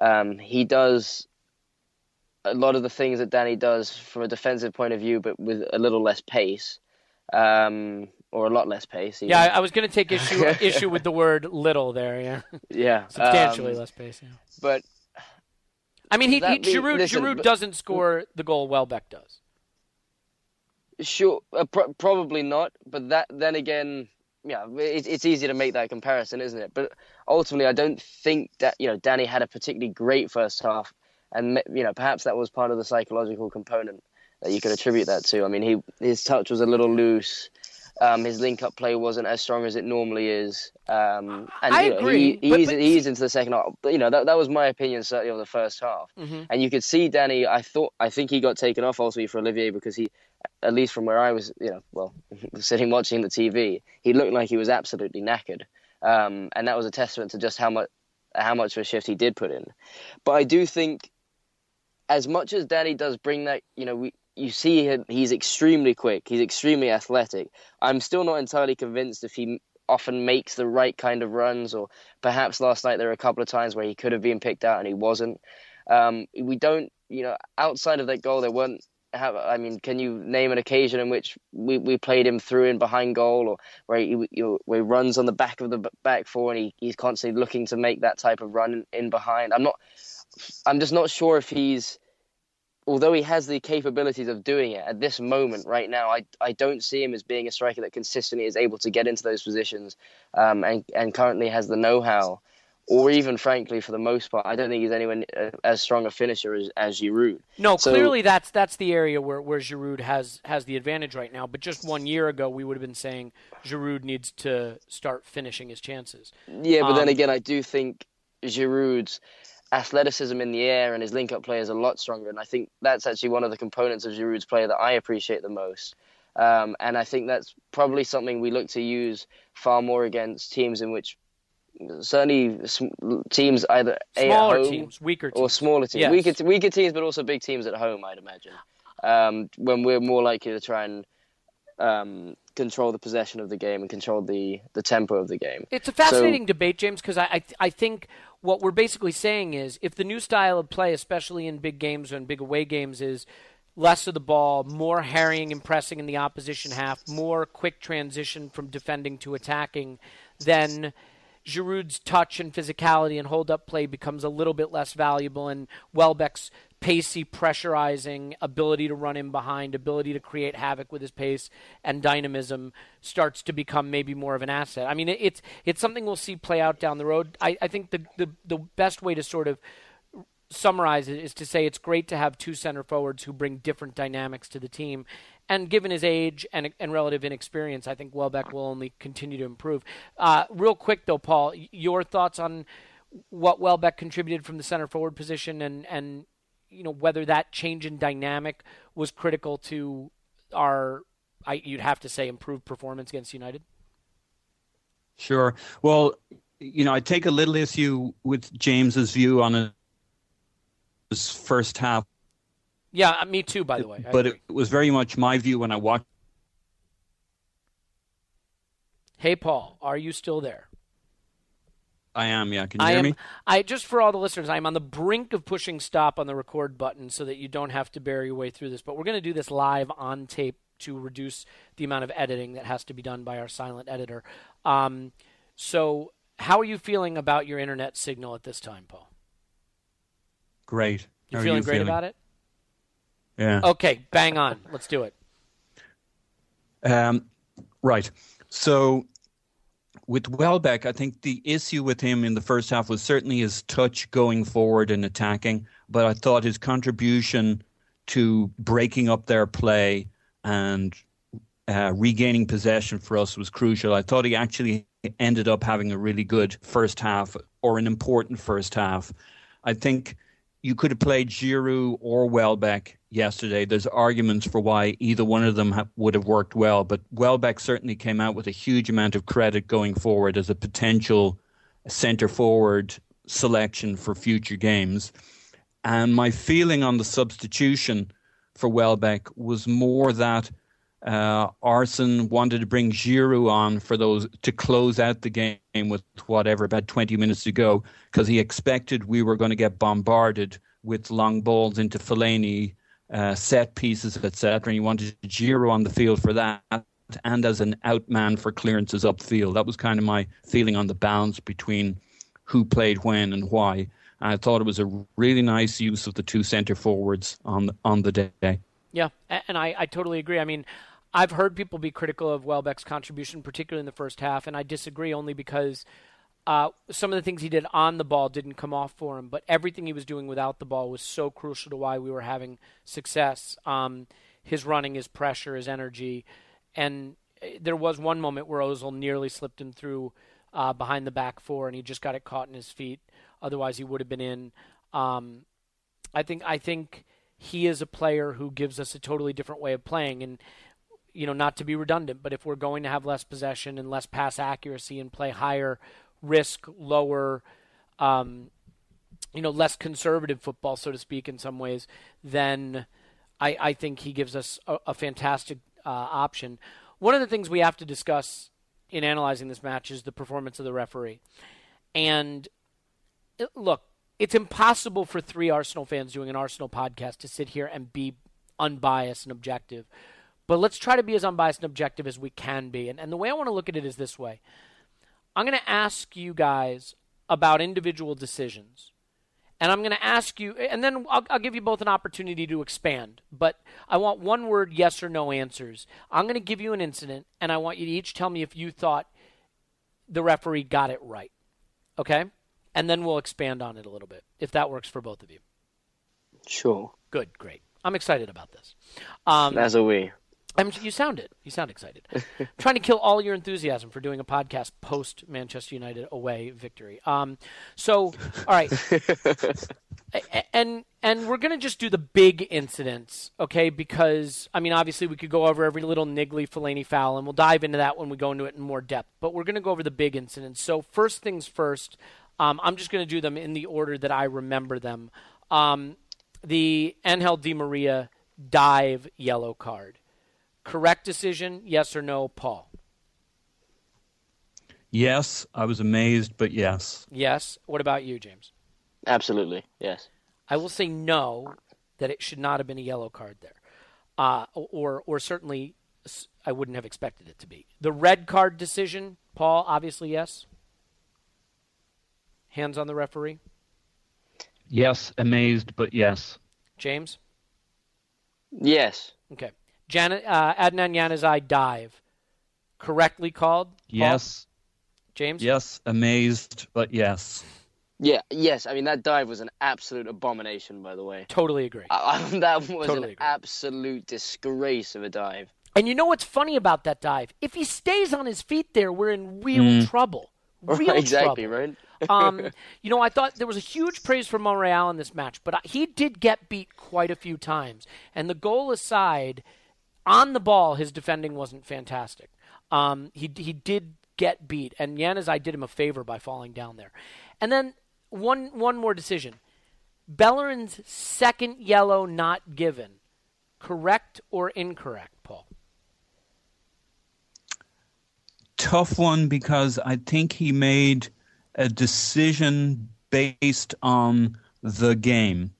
Um, he does a lot of the things that Danny does from a defensive point of view, but with a little less pace, um, or a lot less pace. Even. Yeah, I was going to take issue issue with the word "little" there. Yeah, yeah, substantially um, less pace. Yeah. But I mean, he, he Giroud listen, Giroud doesn't but, score the goal Welbeck does. Sure, uh, pr- probably not. But that then again. Yeah, it's easy to make that comparison, isn't it? But ultimately, I don't think that, you know, Danny had a particularly great first half, and, you know, perhaps that was part of the psychological component that you could attribute that to. I mean, he his touch was a little loose, um, his link-up play wasn't as strong as it normally is, um, and I you know, agree, he, he, but, eased, but... he eased into the second half. You know, that that was my opinion certainly on the first half, mm-hmm. and you could see Danny. I thought I think he got taken off ultimately for Olivier because he. At least from where I was, you know, well, sitting watching the T V, he looked like he was absolutely knackered, um, and that was a testament to just how much, how much of a shift he did put in. But I do think, as much as Danny does bring that, you know, we you see him, he's extremely quick, he's extremely athletic. I'm still not entirely convinced if he often makes the right kind of runs, or perhaps last night there were a couple of times where he could have been picked out and he wasn't. Um, we don't, you know, outside of that goal, there weren't. Have, I mean, can you name an occasion in which we, we played him through in behind goal, or where he, you, where he runs on the back of the back four and he, he's constantly looking to make that type of run in behind? I'm not, I'm just not sure if he's, although he has the capabilities of doing it at this moment right now, I I don't see him as being a striker that consistently is able to get into those positions, um, and and currently has the know-how, or even, frankly, for the most part, I don't think he's anyone as strong a finisher as, as Giroud. No, so, clearly that's that's the area where, where Giroud has, has the advantage right now. But just one year ago, we would have been saying Giroud needs to start finishing his chances. Yeah, but um, then again, I do think Giroud's athleticism in the air and his link-up play is a lot stronger. And I think that's actually one of the components of Giroud's play that I appreciate the most. Um, and I think that's probably something we look to use far more against teams in which... Certainly, teams either smaller a at home teams, weaker teams, or smaller teams, yes. weaker, weaker teams, but also big teams at home. I'd imagine um, when we're more likely to try and um, control the possession of the game and control the, the tempo of the game. It's a fascinating so, debate, James, because I, I I think what we're basically saying is if the new style of play, especially in big games or in big away games, is less of the ball, more harrying and pressing in the opposition half, more quick transition from defending to attacking, then Giroud's touch and physicality and hold-up play becomes a little bit less valuable, and Welbeck's pacey, pressurizing ability to run in behind, ability to create havoc with his pace and dynamism starts to become maybe more of an asset. I mean, it's it's something we'll see play out down the road. I, I think the, the, the best way to sort of summarize it is to say it's great to have two center forwards who bring different dynamics to the team. And given his age and and relative inexperience, I think Welbeck will only continue to improve. Uh, real quick, though, Paul, your thoughts on what Welbeck contributed from the center forward position, and, and you know whether that change in dynamic was critical to our, I, you'd have to say, improved performance against United? Sure. Well, you know, I take a little issue with James's view on his first half. Yeah, me too, by the way. I but agree. It was very much my view when I watched. Hey, Paul, are you still there? I am, yeah. Can you I hear am, me? I Just for all the listeners, I'm on the brink of pushing stop on the record button so that you don't have to bear your way through this. But we're going to do this live on tape to reduce the amount of editing that has to be done by our silent editor. Um, so how are you feeling about your internet signal at this time, Paul? Great. You're feeling you great feeling? about it? Yeah. Okay, bang on. Let's do it. Um, right. So with Welbeck, I think the issue with him in the first half was certainly his touch going forward and attacking, but I thought his contribution to breaking up their play and uh, regaining possession for us was crucial. I thought he actually ended up having a really good first half, or an important first half. I think you could have played Giroud or Welbeck yesterday. There's arguments for why either one of them ha- would have worked well, but Welbeck certainly came out with a huge amount of credit going forward as a potential centre forward selection for future games. And my feeling on the substitution for Welbeck was more that uh, Arsene wanted to bring Giroud on for those to close out the game with whatever, about twenty minutes to go, because he expected we were going to get bombarded with long balls into Fellaini, uh, set pieces, et cetera. And he wanted Giroud on the field for that and as an out man for clearances upfield. That was kind of my feeling on the balance between who played when and why. I thought it was a really nice use of the two centre forwards on on the day. Yeah, and I, I totally agree. I mean, I've heard people be critical of Welbeck's contribution, particularly in the first half, and I disagree only because uh, some of the things he did on the ball didn't come off for him, but everything he was doing without the ball was so crucial to why we were having success. Um, his running, his pressure, his energy. And there was one moment where Ozil nearly slipped him through uh, behind the back four, and he just got it caught in his feet. Otherwise, he would have been in. Um, I think I think he is a player who gives us a totally different way of playing. And, you know, not to be redundant, but if we're going to have less possession and less pass accuracy and play higher risk, lower, um, you know, less conservative football, so to speak, in some ways, then I, I think he gives us a, a fantastic uh, option. One of the things we have to discuss in analyzing this match is the performance of the referee. And look, it's impossible for three Arsenal fans doing an Arsenal podcast to sit here and be unbiased and objective. But let's try to be as unbiased and objective as we can be. And, and the way I want to look at it is this way. I'm going to ask you guys about individual decisions. And I'm going to ask you, and then I'll, I'll give you both an opportunity to expand. But I want one word yes or no answers. I'm going to give you an incident, and I want you to each tell me if you thought the referee got it right. Okay? And then we'll expand on it a little bit, if that works for both of you. Sure. Good, great. I'm excited about this. Um, As are we. I'm, you sound it. You sound excited. Trying to kill all your enthusiasm for doing a podcast post-Manchester United away victory. Um, so, all right. and and we're going to just do the big incidents, okay? Because, I mean, obviously we could go over every little niggly Fellaini foul, and we'll dive into that when we go into it in more depth. But we're going to go over the big incidents. So first things first. Um, I'm just going to do them in the order that I remember them. Um, the Angel Di Maria dive yellow card. Correct decision, yes or no, Paul? Yes, I was amazed, but yes. Yes. What about you, James? Absolutely, yes. I will say no, that it should not have been a yellow card there. Uh, or, or certainly I wouldn't have expected it to be. The red card decision, Paul, obviously yes. Hands on the referee? Yes, amazed, but yes. James? Yes. Okay. Jan- uh, Adnan Januzaj dive. Correctly called? Yes. Paul? James? Yes, amazed, but yes. Yeah, yes. I mean, that dive was an absolute abomination, by the way. Totally agree. I, I, that was totally an agree. absolute disgrace of a dive. And you know what's funny about that dive? If he stays on his feet there, we're in real mm. trouble. Real exactly, trouble. Right? um, you know, I thought there was a huge praise for Monreal in this match, but he did get beat quite a few times. And the goal aside, on the ball, his defending wasn't fantastic. Um, he he did get beat, and Januzaj did him a favor by falling down there. And then one one more decision. Bellerin's second yellow not given. Correct or incorrect, Paul? Tough one, because I think he made a decision based on the game.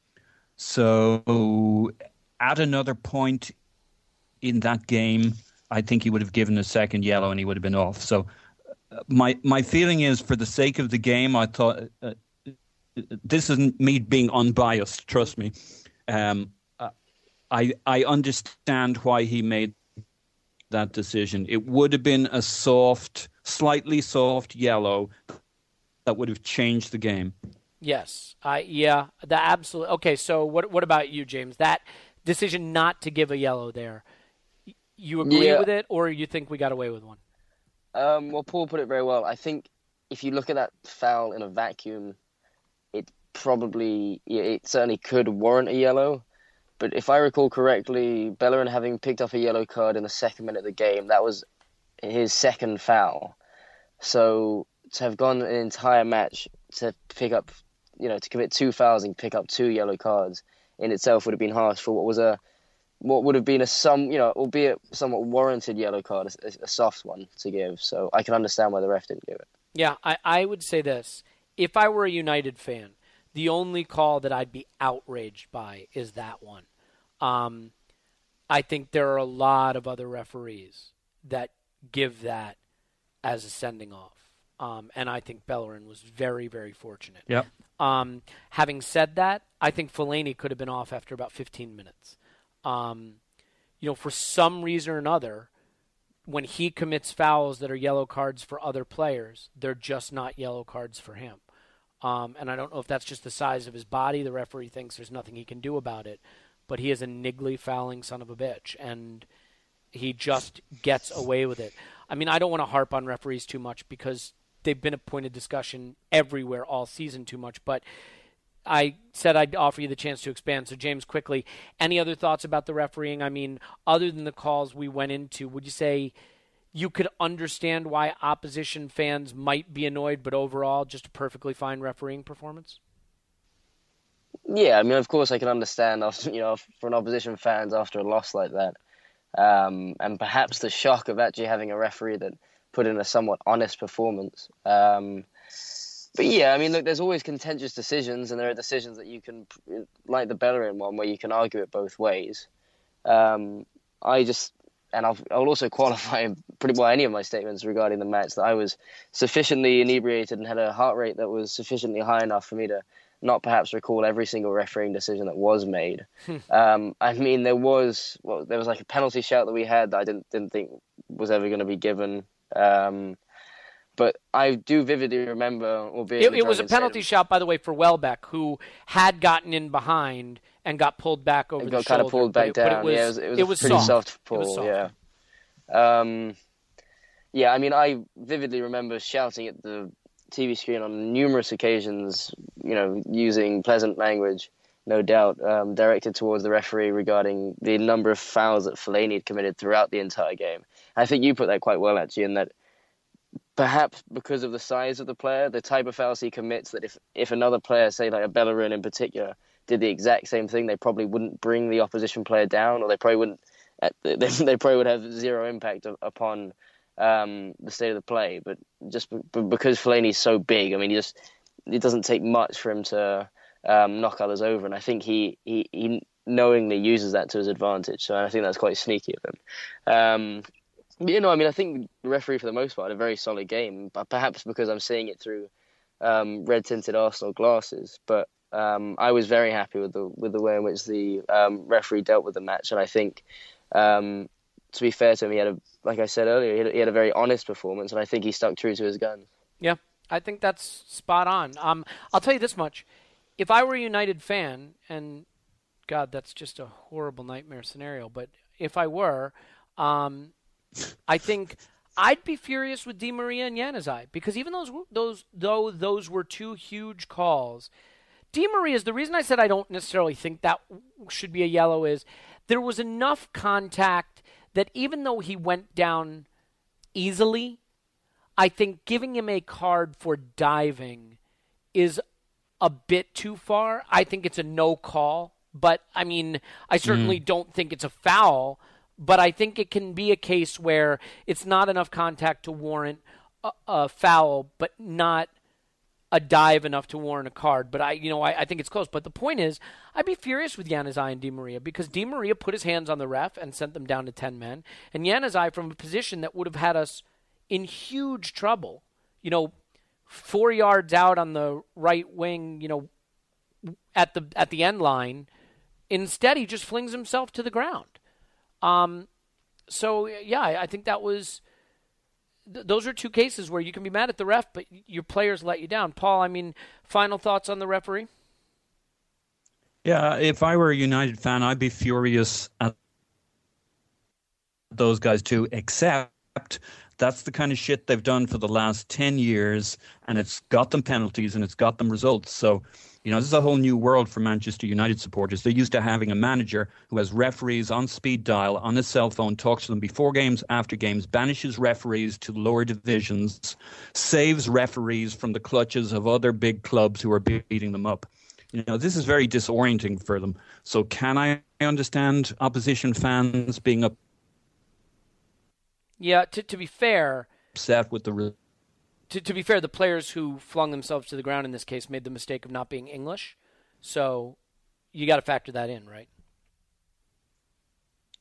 So at another point in that game, I think he would have given a second yellow and he would have been off. So my my feeling is, for the sake of the game, I thought uh, this isn't me being unbiased, trust me. Um, I I understand why he made that decision. It would have been a soft, slightly soft yellow that would have changed the game. Yes, I yeah, the absolute. Okay, so what what about you, James? That decision not to give a yellow there, you agree yeah. with it, or you think we got away with one? Um, well, Paul put it very well. I think if you look at that foul in a vacuum, it probably, it certainly could warrant a yellow. But if I recall correctly, Bellerin, having picked up a yellow card in the second minute of the game, that was his second foul. So to have gone an entire match to pick up, you know, to commit two fouls and pick up two yellow cards in itself would have been harsh for what was a, what would have been a some, you know, albeit somewhat warranted yellow card, a, a soft one to give. So I can understand why the ref didn't give it. Yeah, I, I would say this. If I were a United fan, the only call that I'd be outraged by is that one. Um, I think there are a lot of other referees that give that as a sending off. Um, and I think Bellerin was very, very fortunate. Yep. Um, having said that, I think Fellaini could have been off after about fifteen minutes. Um, you know, for some reason or another, when he commits fouls that are yellow cards for other players, they're just not yellow cards for him. Um, and I don't know if that's just the size of his body. The referee thinks there's nothing he can do about it, but he is a niggly fouling son of a bitch, and he just gets away with it. I mean, I don't want to harp on referees too much because they've been a point of discussion everywhere all season too much, but I said I'd offer you the chance to expand. So, James, quickly, any other thoughts about the refereeing? I mean, other than the calls we went into, would you say you could understand why opposition fans might be annoyed, but overall just a perfectly fine refereeing performance? Yeah, I mean, of course I can understand, after, you know, for an opposition fans after a loss like that. Um, and perhaps the shock of actually having a referee that put in a somewhat honest performance. Um But yeah, I mean, look, there's always contentious decisions, and there are decisions that you can, like the Bellerin one, where you can argue it both ways. Um, I just, and I'll, I'll also qualify pretty well any of my statements regarding the match, that I was sufficiently inebriated and had a heart rate that was sufficiently high enough for me to not perhaps recall every single refereeing decision that was made. um, I mean, there was, well, there was like a penalty shout that we had that I didn't didn't think was ever going to be given. Um But I do vividly remember... Albeit it it was a penalty shot, by the way, for Welbeck, who had gotten in behind and got pulled back over the shoulder. Got kind of pulled back it, down. It was, yeah, it was, it was it a was pretty soft, soft pull. It was soft. Yeah. Um, yeah, I mean, I vividly remember shouting at the T V screen on numerous occasions, you know, using pleasant language, no doubt, um, directed towards the referee regarding the number of fouls that Fellaini had committed throughout the entire game. I think you put that quite well, actually, in that perhaps because of the size of the player, the type of fouls he commits, that if, if another player, say like a Bellerin in particular, did the exact same thing, they probably wouldn't bring the opposition player down, or they probably wouldn't. They, they probably would have zero impact upon um, the state of the play. But just b- because Fellaini's so big, I mean, he just it doesn't take much for him to um, knock others over, and I think he, he he knowingly uses that to his advantage. So I think that's quite sneaky of him. Um, You know, I mean, I think the referee, for the most part, had a very solid game, but perhaps because I'm seeing it through um, red-tinted Arsenal glasses. But um, I was very happy with the with the way in which the um, referee dealt with the match. And I think, um, to be fair to him, he had a, like I said earlier, he had, he had a very honest performance, and I think he stuck true to his guns. Yeah, I think that's spot on. Um, I'll tell you this much. If I were a United fan, and God, that's just a horrible nightmare scenario, but if I were... Um, I think I'd be furious with Di Maria and Januzaj, because even those those though those were two huge calls. Di Maria is the reason I said I don't necessarily think that should be a yellow, is there was enough contact that even though he went down easily, I think giving him a card for diving is a bit too far. I think it's a no call, but I mean, I certainly mm. don't think it's a foul. But I think it can be a case where it's not enough contact to warrant a, a foul, but not a dive enough to warrant a card. But I, you know, I, I think it's close. But the point is, I'd be furious with Januzaj and Di Maria, because Di Maria put his hands on the ref and sent them down to ten men, and Januzaj, from a position that would have had us in huge trouble, you know, four yards out on the right wing, you know, at the at the end line. Instead, he just flings himself to the ground. Um, so yeah, I think that was, th- those are two cases where you can be mad at the ref, but your players let you down. Paul, I mean, final thoughts on the referee? Yeah. If I were a United fan, I'd be furious at those guys too, except that's the kind of shit they've done for the last ten years, and it's got them penalties and it's got them results. So, you know, this is a whole new world for Manchester United supporters. They're used to having a manager who has referees on speed dial, on his cell phone, talks to them before games, after games, banishes referees to lower divisions, saves referees from the clutches of other big clubs who are beating them up. You know, this is very disorienting for them. So can I understand opposition fans being up? Yeah, to, to be fair... Upset with the... Re- To, to be fair, the players who flung themselves to the ground in this case made the mistake of not being English. So you got to factor that in, right?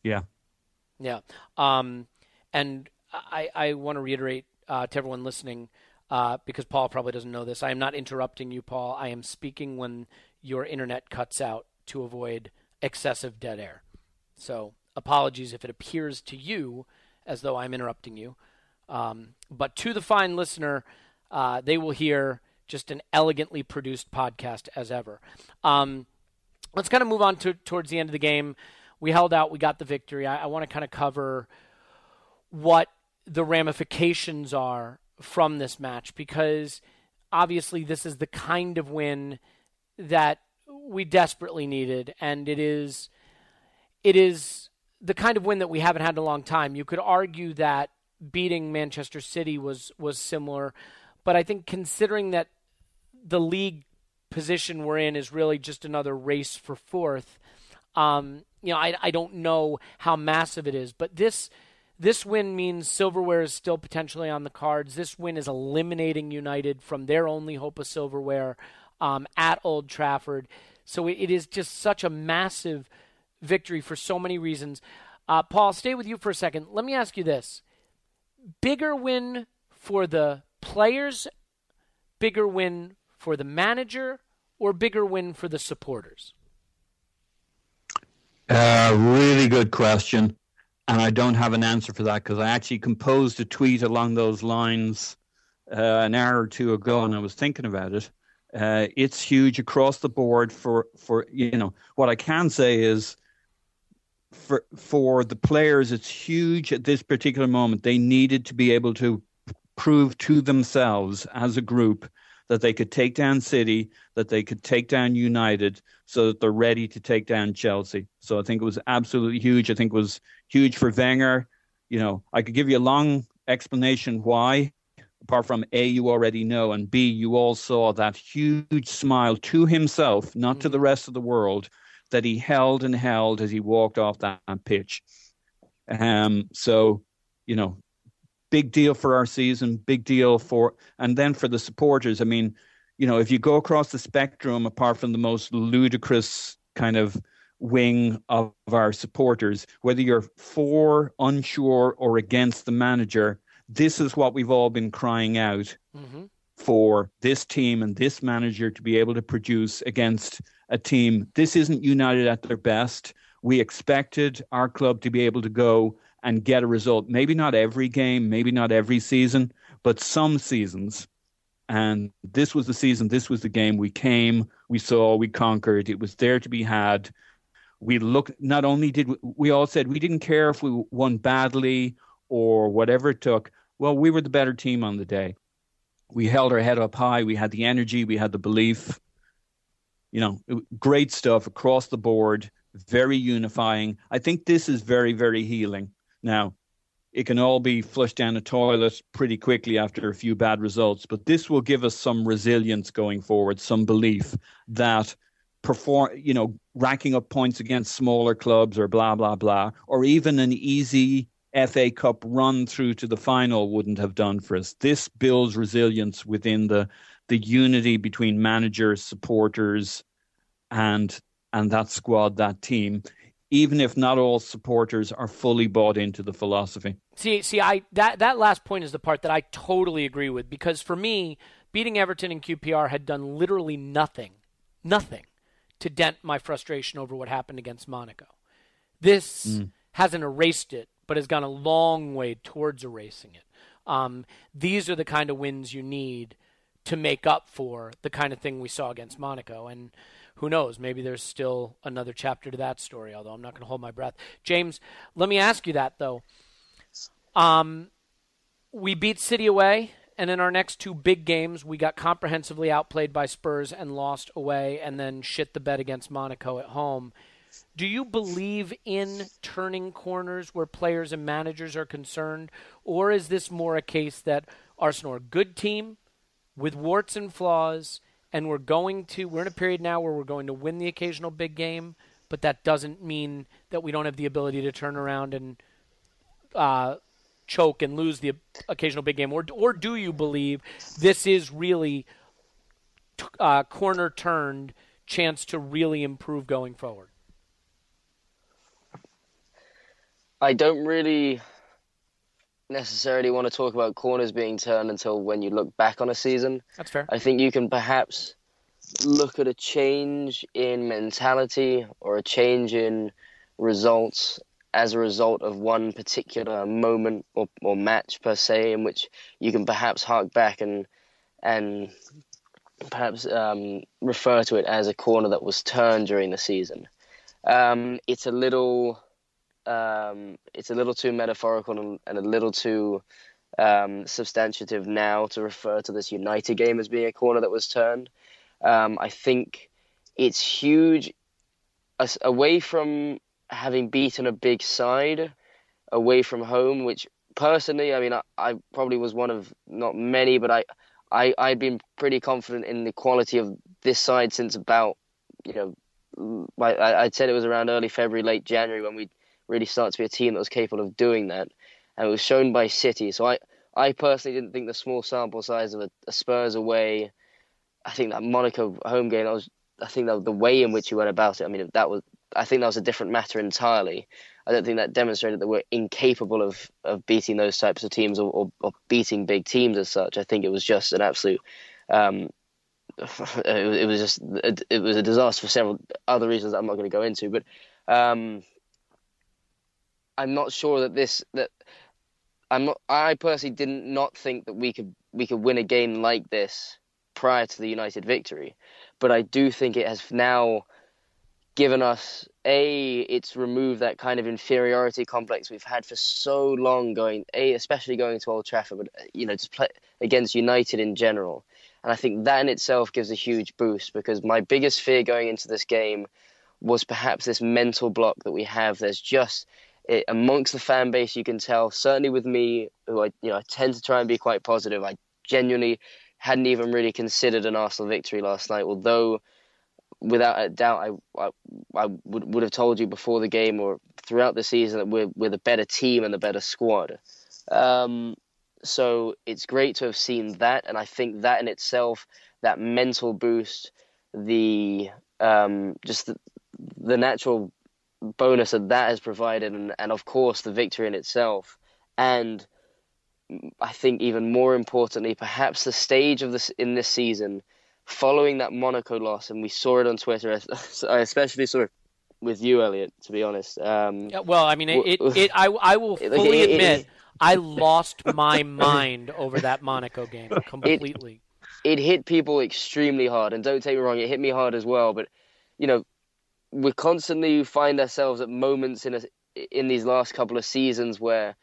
Yeah. Yeah. Um, and I, I want to reiterate uh, to everyone listening, uh, because Paul probably doesn't know this. I am not interrupting you, Paul. I am speaking when your internet cuts out to avoid excessive dead air. So apologies if it appears to you as though I'm interrupting you. Um, but to the fine listener, uh, they will hear just an elegantly produced podcast as ever. Um, let's kind of move on to, towards the end of the game. We held out. We got the victory. I, I want to kind of cover what the ramifications are from this match, because obviously this is the kind of win that we desperately needed, and it is it is the kind of win that we haven't had in a long time. You could argue that beating Manchester City was, was similar. But I think considering that the league position we're in is really just another race for fourth, um, you know, I, I don't know how massive it is. But this this win means silverware is still potentially on the cards. This win is eliminating United from their only hope of silverware um, at Old Trafford. So it, it is just such a massive victory for so many reasons. Uh, Paul, stay with you for a second. Let me ask you this. Bigger win for the players, bigger win for the manager, or bigger win for the supporters? Uh, really good question. And I don't have an answer for that, because I actually composed a tweet along those lines uh, an hour or two ago, and I was thinking about it. Uh, it's huge across the board for, for, you know, what I can say is, For for the players, it's huge at this particular moment. They needed to be able to prove to themselves as a group that they could take down City, that they could take down United, so that they're ready to take down Chelsea. So I think it was absolutely huge. I think it was huge for Wenger. You know, I could give you a long explanation why, apart from A, you already know, and B, you all saw that huge smile to himself, not mm-hmm. to the rest of the world, that he held and held as he walked off that pitch. Um, so, you know, big deal for our season, big deal for, and then for the supporters. I mean, you know, if you go across the spectrum, apart from the most ludicrous kind of wing of our supporters, whether you're for, unsure, or against the manager, this is what we've all been crying out mm-hmm. for this team and this manager to be able to produce against a team. This isn't United at their best. We expected our club to be able to go and get a result. Maybe not every game, maybe not every season, but some seasons. And this was the season, this was the game. We came, we saw, we conquered. It was there to be had. We looked, not only did we, we all said we didn't care if we won badly or whatever it took. Well, we were the better team on the day. We held our head up high. We had the energy. We had the belief. You know, great stuff across the board, very unifying. I think this is very, very healing. Now, it can all be flushed down the toilet pretty quickly after a few bad results, but this will give us some resilience going forward, some belief that perform, you know, racking up points against smaller clubs or blah, blah, blah, or even an easy F A Cup run through to the final wouldn't have done for us. This builds resilience within the the unity between managers, supporters, and and that squad, that team, even if not all supporters are fully bought into the philosophy. See, see, I that, that last point is the part that I totally agree with, because for me, beating Everton and Q P R had done literally nothing, nothing to dent my frustration over what happened against Monaco. This mm. hasn't erased it, but has gone a long way towards erasing it. Um, these are the kind of wins you need to make up for the kind of thing we saw against Monaco. And who knows? Maybe there's still another chapter to that story, although I'm not going to hold my breath. James, let me ask you that, though. Um, we beat City away, and in our next two big games, we got comprehensively outplayed by Spurs and lost away, and then shit the bed against Monaco at home. Do you believe in turning corners where players and managers are concerned, or is this more a case that Arsenal are a good team with warts and flaws, and we're going to, we're in a period now where we're going to win the occasional big game, but that doesn't mean that we don't have the ability to turn around and uh, choke and lose the occasional big game? Or, or do you believe this is really t- uh, corner-turned chance to really improve going forward? I don't really necessarily want to talk about corners being turned until when you look back on a season. That's fair. I think you can perhaps look at a change in mentality or a change in results as a result of one particular moment or, or match per se, in which you can perhaps hark back and and perhaps um, refer to it as a corner that was turned during the season. Um, it's a little... Um, it's a little too metaphorical and a little too um, substantive now to refer to this United game as being a corner that was turned. Um, I think it's huge. As, away from having beaten a big side, away from home, which personally, I mean, I, I probably was one of not many, but I, I, I'd been pretty confident in the quality of this side since about, you know, I, I said it was around early February, late January when we really start to be a team that was capable of doing that. And it was shown by City. So I, I personally didn't think the small sample size of a, a Spurs away, I think that Monaco home game, I, was, I think that the way in which you went about it, I mean, that was, I think that was a different matter entirely. I don't think that demonstrated that we're incapable of, of beating those types of teams or, or, or beating big teams as such. I think it was just an absolute... Um, it, it was just... It, it was a disaster for several other reasons that I'm not going to go into. But... Um, I'm not sure that this that I'm not, I personally didn't not think that we could we could win a game like this prior to the United victory, but I do think it has now given us a it's removed that kind of inferiority complex we've had for so long going a especially going to Old Trafford, but you know just play against United in general, and I think that in itself gives a huge boost because my biggest fear going into this game was perhaps this mental block that we have. There's just It, amongst the fan base, you can tell, certainly with me, who I you know I tend to try and be quite positive, I genuinely hadn't even really considered an Arsenal victory last night, although without a doubt I I, I would, would have told you before the game or throughout the season that we're, we're the better team and the better squad. Um, so it's great to have seen that, and I think that in itself, that mental boost, the um, just the, the natural bonus that that has provided, and, and of course the victory in itself, and I think even more importantly perhaps the stage of this in this season following that Monaco loss, and we saw it on Twitter. I especially saw it with you, Elliot, to be honest. um, yeah, well I mean it, it, it I, I will fully it, it, admit it, I lost my mind over that Monaco game completely. It, it hit people extremely hard, and don't take me wrong, it hit me hard as well, but you know we constantly find ourselves at moments in a, in these last couple of seasons where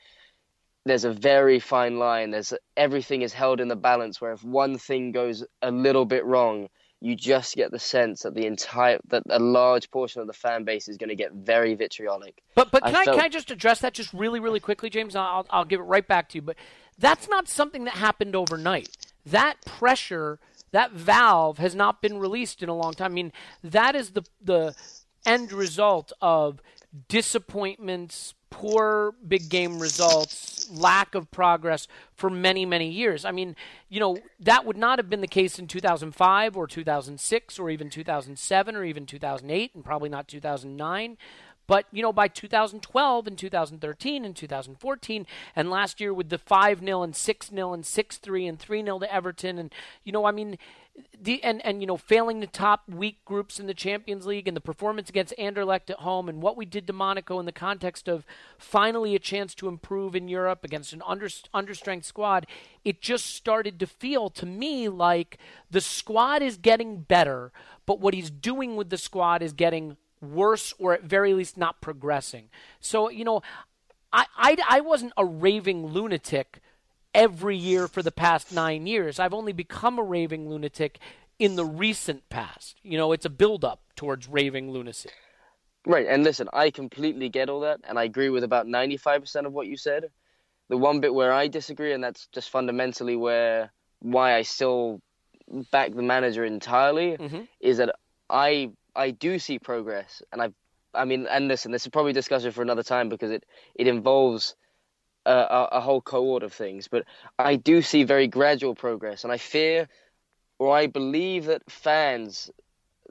there's a very fine line. There's everything is held in the balance, where if one thing goes a little bit wrong, you just get the sense that the entire that a large portion of the fan base is going to get very vitriolic. But but can I, I felt... can I just address that just really really quickly, James? I'll I'll give it right back to you. But that's not something that happened overnight. That pressure, that valve, has not been released in a long time. I mean, that is the the end result of disappointments, poor big game results, lack of progress for many, many years. I mean, you know, that would not have been the case in two thousand five or two thousand six or even two thousand seven or even two thousand eight and probably not two thousand nine. But, you know, by two thousand twelve and two thousand thirteen and two thousand fourteen and last year with the five nil and six nil and six three and three nil to Everton, and, you know, I mean, The, and, and, you know, failing the top weak groups in the Champions League and the performance against Anderlecht at home and what we did to Monaco in the context of finally a chance to improve in Europe against an under, understrength squad, it just started to feel to me like the squad is getting better, but what he's doing with the squad is getting worse or at very least not progressing. So, you know, I, I, I wasn't a raving lunatic every year for the past nine years. I've only become a raving lunatic in the recent past. You know, it's a build-up towards raving lunacy. Right, and listen, I completely get all that, and I agree with about ninety-five percent of what you said. The one bit where I disagree, and that's just fundamentally where why I still back the manager entirely, mm-hmm. is that I I do see progress. And I I mean, and listen, this is probably discussion for another time because it, it involves... Uh, a, a whole cohort of things, but I do see very gradual progress, and I fear, or I believe that fans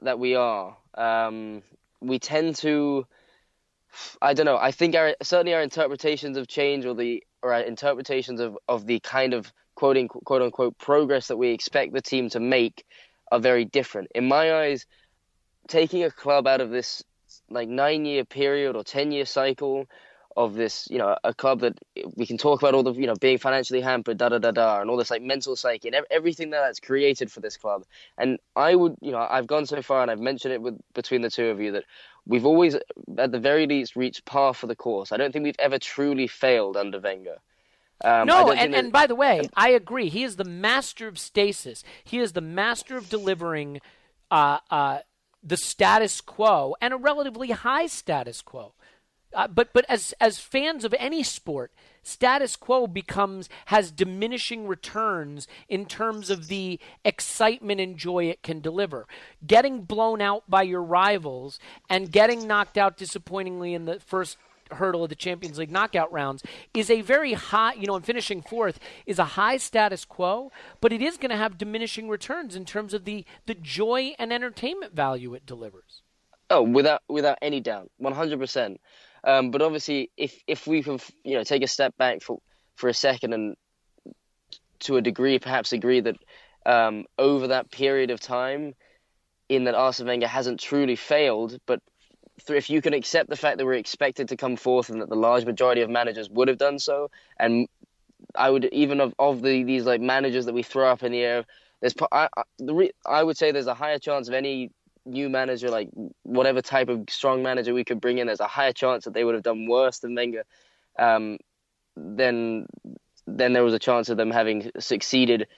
that we are, um, we tend to, I don't know, I think our, certainly our interpretations of change or the or our interpretations of, of the kind of quoting, quote unquote progress that we expect the team to make are very different. In my eyes, taking a club out of this like nine-year period or ten-year cycle of this, you know, a club that we can talk about all the, you know, being financially hampered, da, da, da, da, and all this, like, mental psyche and everything that that's created for this club. And I would, you know, I've gone so far, and I've mentioned it with between the two of you, that we've always, at the very least, reached par for the course. I don't think we've ever truly failed under Wenger. Um, no, and, that... and by the way, I agree. He is the master of stasis. He is the master of delivering uh, uh, the status quo, and a relatively high status quo. Uh, but but as as fans of any sport, status quo becomes has diminishing returns in terms of the excitement and joy it can deliver. Getting blown out by your rivals and getting knocked out disappointingly in the first hurdle of the Champions League knockout rounds is a very high, you know, and finishing fourth is a high status quo, but it is going to have diminishing returns in terms of the, the joy and entertainment value it delivers. Oh, without without any doubt, one hundred percent. Um, but obviously, if, if we can, you know, take a step back for, for a second and to a degree perhaps agree that um, over that period of time, in that Arsene Wenger hasn't truly failed, but th- if you can accept the fact that we're expected to come forth and that the large majority of managers would have done so, and I would even of, of the these like managers that we throw up in the air, there's I, I, the re- I would say there's a higher chance of any new manager, like whatever type of strong manager we could bring in, there's a higher chance that they would have done worse than Wenger um, than, than there was a chance of them having succeeded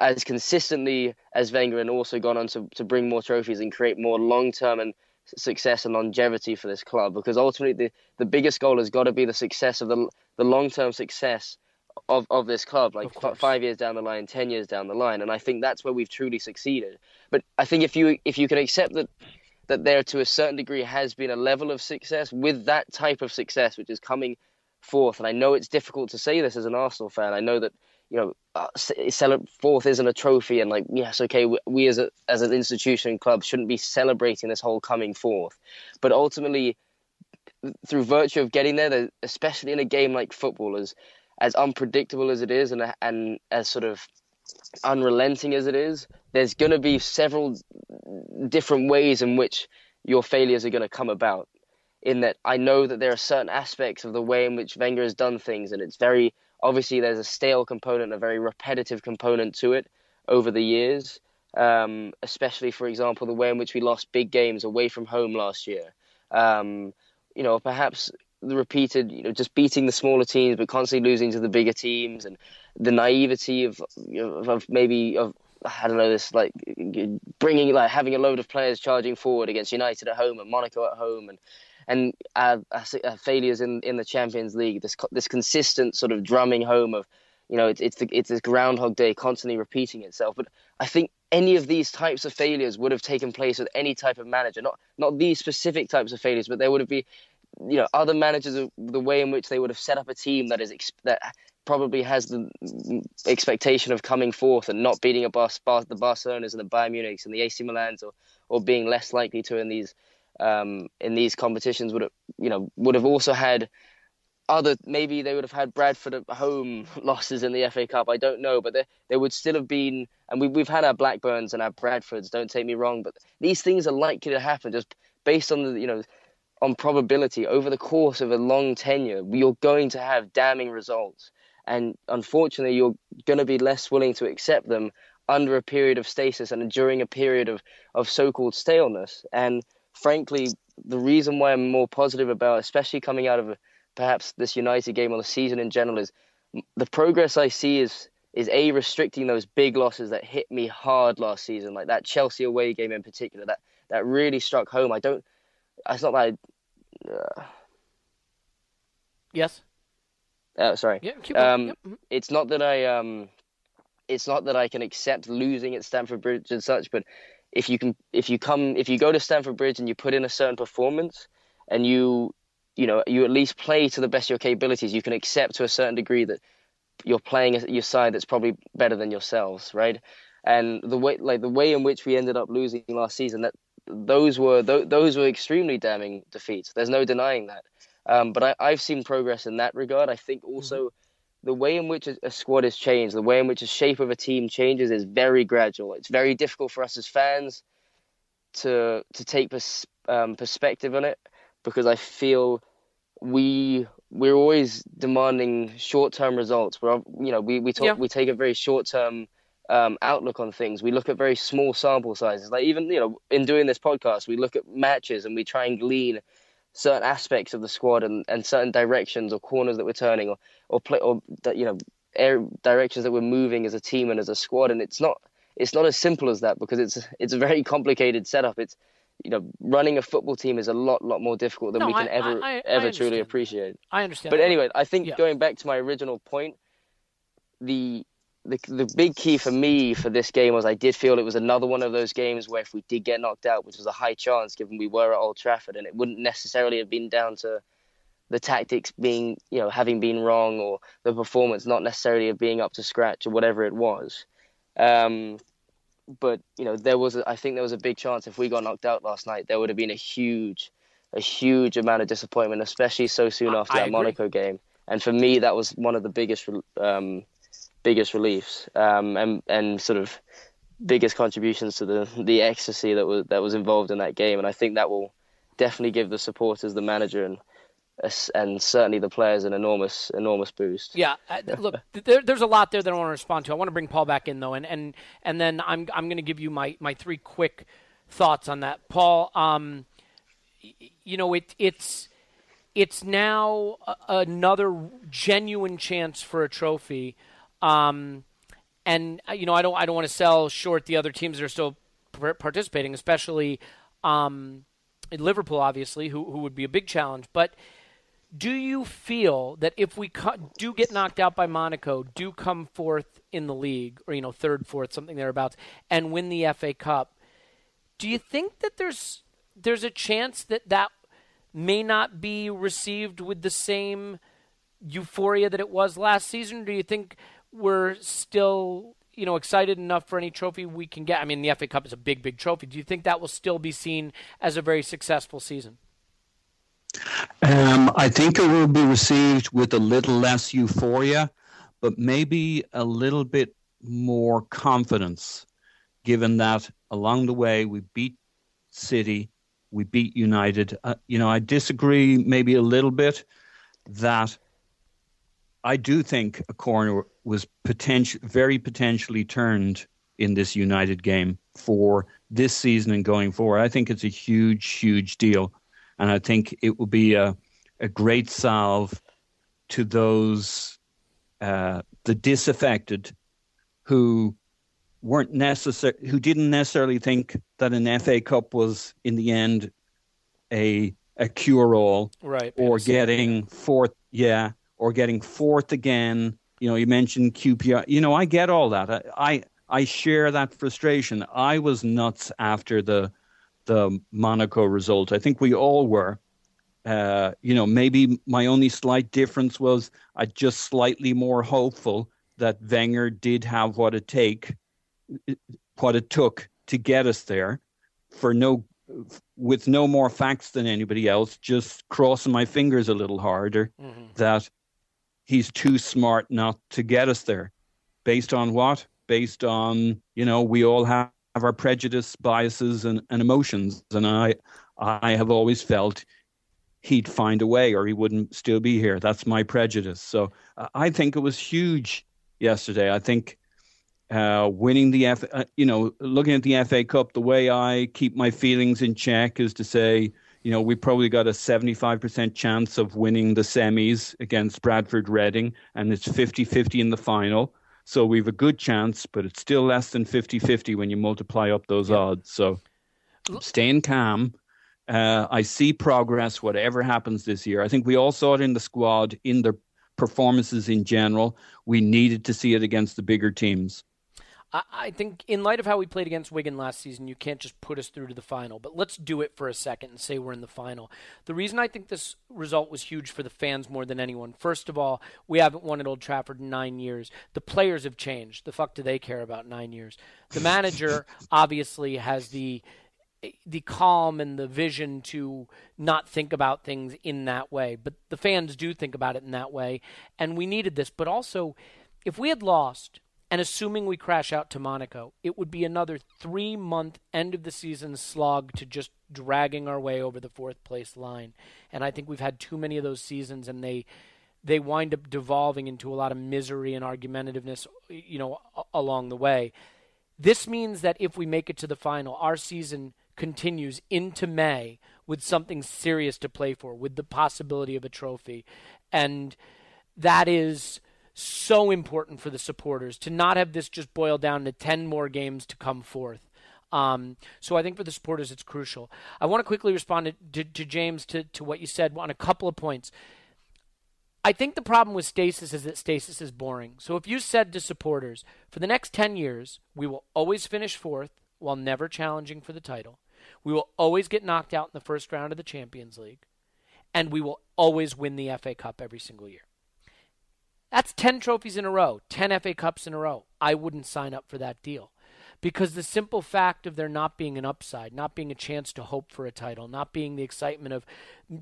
as consistently as Wenger and also gone on to, to bring more trophies and create more long-term and success and longevity for this club. Because ultimately the, the biggest goal has got to be the success of the, the long-term success of, of this club, like f- five years down the line, ten years down the line. And I think that's where we've truly succeeded. But I think if you if you can accept that that there to a certain degree has been a level of success with that type of success which is coming forth, and I know it's difficult to say this as an Arsenal fan. I know that, you know, uh, celebrate fourth isn't a trophy, and like yes, okay, we, we as a as an institution and club shouldn't be celebrating this whole coming forth. But ultimately, through virtue of getting there, especially in a game like football, as as unpredictable as it is, and and as sort of unrelenting as it is, there's going to be several different ways in which your failures are going to come about. In that, I know that there are certain aspects of the way in which Wenger has done things, and it's very obviously there's a stale component, a very repetitive component to it over the years. Um, especially, for example, the way in which we lost big games away from home last year. Um, you know, perhaps the repeated, you know, just beating the smaller teams but constantly losing to the bigger teams, and the naivety of, you know, of maybe of I don't know this like bringing like having a load of players charging forward against United at home and Monaco at home, and and our, our failures in, in the Champions League, this this consistent sort of drumming home of, you know, it's it's the, it's this Groundhog Day constantly repeating itself. But I think any of these types of failures would have taken place with any type of manager, not not these specific types of failures, but there would have been, you know, other managers, the way in which they would have set up a team that is that probably has the expectation of coming forth and not beating a bus, the Barcelonas and the Bayern Munichs and the A C Milans, or or being less likely to in these um, in these competitions would have, you know, would have also had other, maybe they would have had Bradford at home losses in the F A Cup. I don't know, but there, there would still have been, and we, we've had our Blackburns and our Bradfords, don't take me wrong, but these things are likely to happen just based on the, you know, on probability. Over the course of a long tenure, you're going to have damning results. And unfortunately, you're going to be less willing to accept them under a period of stasis and during a period of, of so-called staleness. And frankly, the reason why I'm more positive about, especially coming out of perhaps this United game or the season in general, is the progress I see is, is A, restricting those big losses that hit me hard last season, like that Chelsea away game in particular, that, that really struck home. I don't... It's not that I... Uh... Yes? Oh, sorry. Yeah, keep um, on. Yep. It's not that I... Um, It's not that I can accept losing at Stamford Bridge and such, but if you can, if you come, if you go to Stamford Bridge and you put in a certain performance, and you, you know, you at least play to the best of your capabilities, you can accept to a certain degree that you're playing your side that's probably better than yourselves, right? And the way, like the way in which we ended up losing last season, that those were th- those were extremely damning defeats. There's no denying that. Um, but I, I've seen progress in that regard. I think also. Mm-hmm. The way in which a squad is changed, the way in which the shape of a team changes is very gradual. It's very difficult for us as fans to to take pers- um, perspective on it, because I feel we we're always demanding short-term results. We're you know we we talk, yeah. we take a very short-term um, outlook on things. We look at very small sample sizes. Like even you know in doing this podcast, we look at matches and we try and glean certain aspects of the squad and, and certain directions or corners that we're turning or or play or that you know air directions that we're moving as a team and as a squad, and it's not it's not as simple as that, because it's it's a very complicated setup. It's you know running a football team is a lot lot more difficult than no, we can I, ever I, I, ever I truly appreciate. I understand. But anyway, I think yeah. going back to my original point, the the the big key for me for this game was I did feel it was another one of those games where if we did get knocked out, which was a high chance given we were at Old Trafford, and it wouldn't necessarily have been down to the tactics being, you know, having been wrong or the performance not necessarily of being up to scratch or whatever it was. Um, but, you know, there was, a, I think there was a big chance if we got knocked out last night, there would have been a huge, a huge amount of disappointment, especially so soon after I that agree. Monaco game. And for me, that was one of the biggest... Um, biggest reliefs um, and and sort of biggest contributions to the the ecstasy that was that was involved in that game, and I think that will definitely give the supporters, the manager, and and certainly the players an enormous enormous boost. Yeah, look, there, there's a lot there that I want to respond to. I want to bring Paul back in though, and and, and then I'm I'm going to give you my my three quick thoughts on that, Paul. Um, you know, it it's it's now another genuine chance for a trophy. Um, and you know, I don't, I don't want to sell short the other teams that are still p- participating, especially, um, in Liverpool, obviously, who, who would be a big challenge. But do you feel that if we co- do get knocked out by Monaco, do come fourth in the league, or, you know, third, fourth, something thereabouts, and win the F A Cup, do you think that there's, there's a chance that that may not be received with the same euphoria that it was last season? Or do you think we're still, you know, excited enough for any trophy we can get? I mean, the F A Cup is a big, big trophy. Do you think that will still be seen as a very successful season? Um, I think it will be received with a little less euphoria, but maybe a little bit more confidence, given that along the way we beat City, we beat United. Uh, you know, I disagree maybe a little bit that I do think a corner was potential, very potentially turned in this United game for this season and going forward. I think it's a huge, huge deal. And I think it will be a, a great salve to those, uh, the disaffected who weren't necessar- who didn't necessarily think that an F A Cup was in the end a, a cure-all, right, or getting fourth. Yeah. Or getting fourth again. You know, you mentioned Q P R. You know, I get all that. I, I I share that frustration. I was nuts after the the Monaco result. I think we all were. Uh, you know, maybe my only slight difference was I just slightly more hopeful that Wenger did have what it take, what it took to get us there, for no with no more facts than anybody else, just crossing my fingers a little harder, mm-hmm. that he's too smart not to get us there. Based on what? Based on, you know, we all have our prejudice, biases, and, and emotions. And I I have always felt he'd find a way, or he wouldn't still be here. That's my prejudice. So uh, I think it was huge yesterday. I think uh, winning the F, uh, you know, looking at the F A Cup, the way I keep my feelings in check is to say, you know, we probably got a seventy-five percent chance of winning the semis against Bradford, Reading, and it's fifty-fifty in the final. So we've a good chance, but it's still less than fifty-fifty when you multiply up those yeah. odds. So I'm staying calm. Uh, I see progress, whatever happens this year. I think we all saw it in the squad, in their performances in general. We needed to see it against the bigger teams. I, I think in light of how we played against Wigan last season, you can't just put us through to the final. But let's do it for a second and say we're in the final. The reason I think this result was huge for the fans more than anyone, first of all, we haven't won at Old Trafford in nine years. The players have changed. The fuck do they care about nine years? The manager obviously has the... the calm and the vision to not think about things in that way. But the fans do think about it in that way, and we needed this. But also, if we had lost, and assuming we crash out to Monaco, it would be another three-month end-of-the-season slog to just dragging our way over the fourth-place line. And I think we've had too many of those seasons, and they they wind up devolving into a lot of misery and argumentativeness, you know, along the way. This means that if we make it to the final, our season continues into May with something serious to play for, with the possibility of a trophy. And that is so important for the supporters, to not have this just boil down to ten more games to come forth. Um, so I think for the supporters, it's crucial. I want to quickly respond to, to, to James, to, to what you said on a couple of points. I think the problem with stasis is that stasis is boring. So if you said to supporters, for the next ten years, we will always finish fourth, while never challenging for the title, we will always get knocked out in the first round of the Champions League, and we will always win the F A Cup every single year. That's ten trophies in a row, ten F A Cups in a row. I wouldn't sign up for that deal, because the simple fact of there not being an upside, not being a chance to hope for a title, not being the excitement of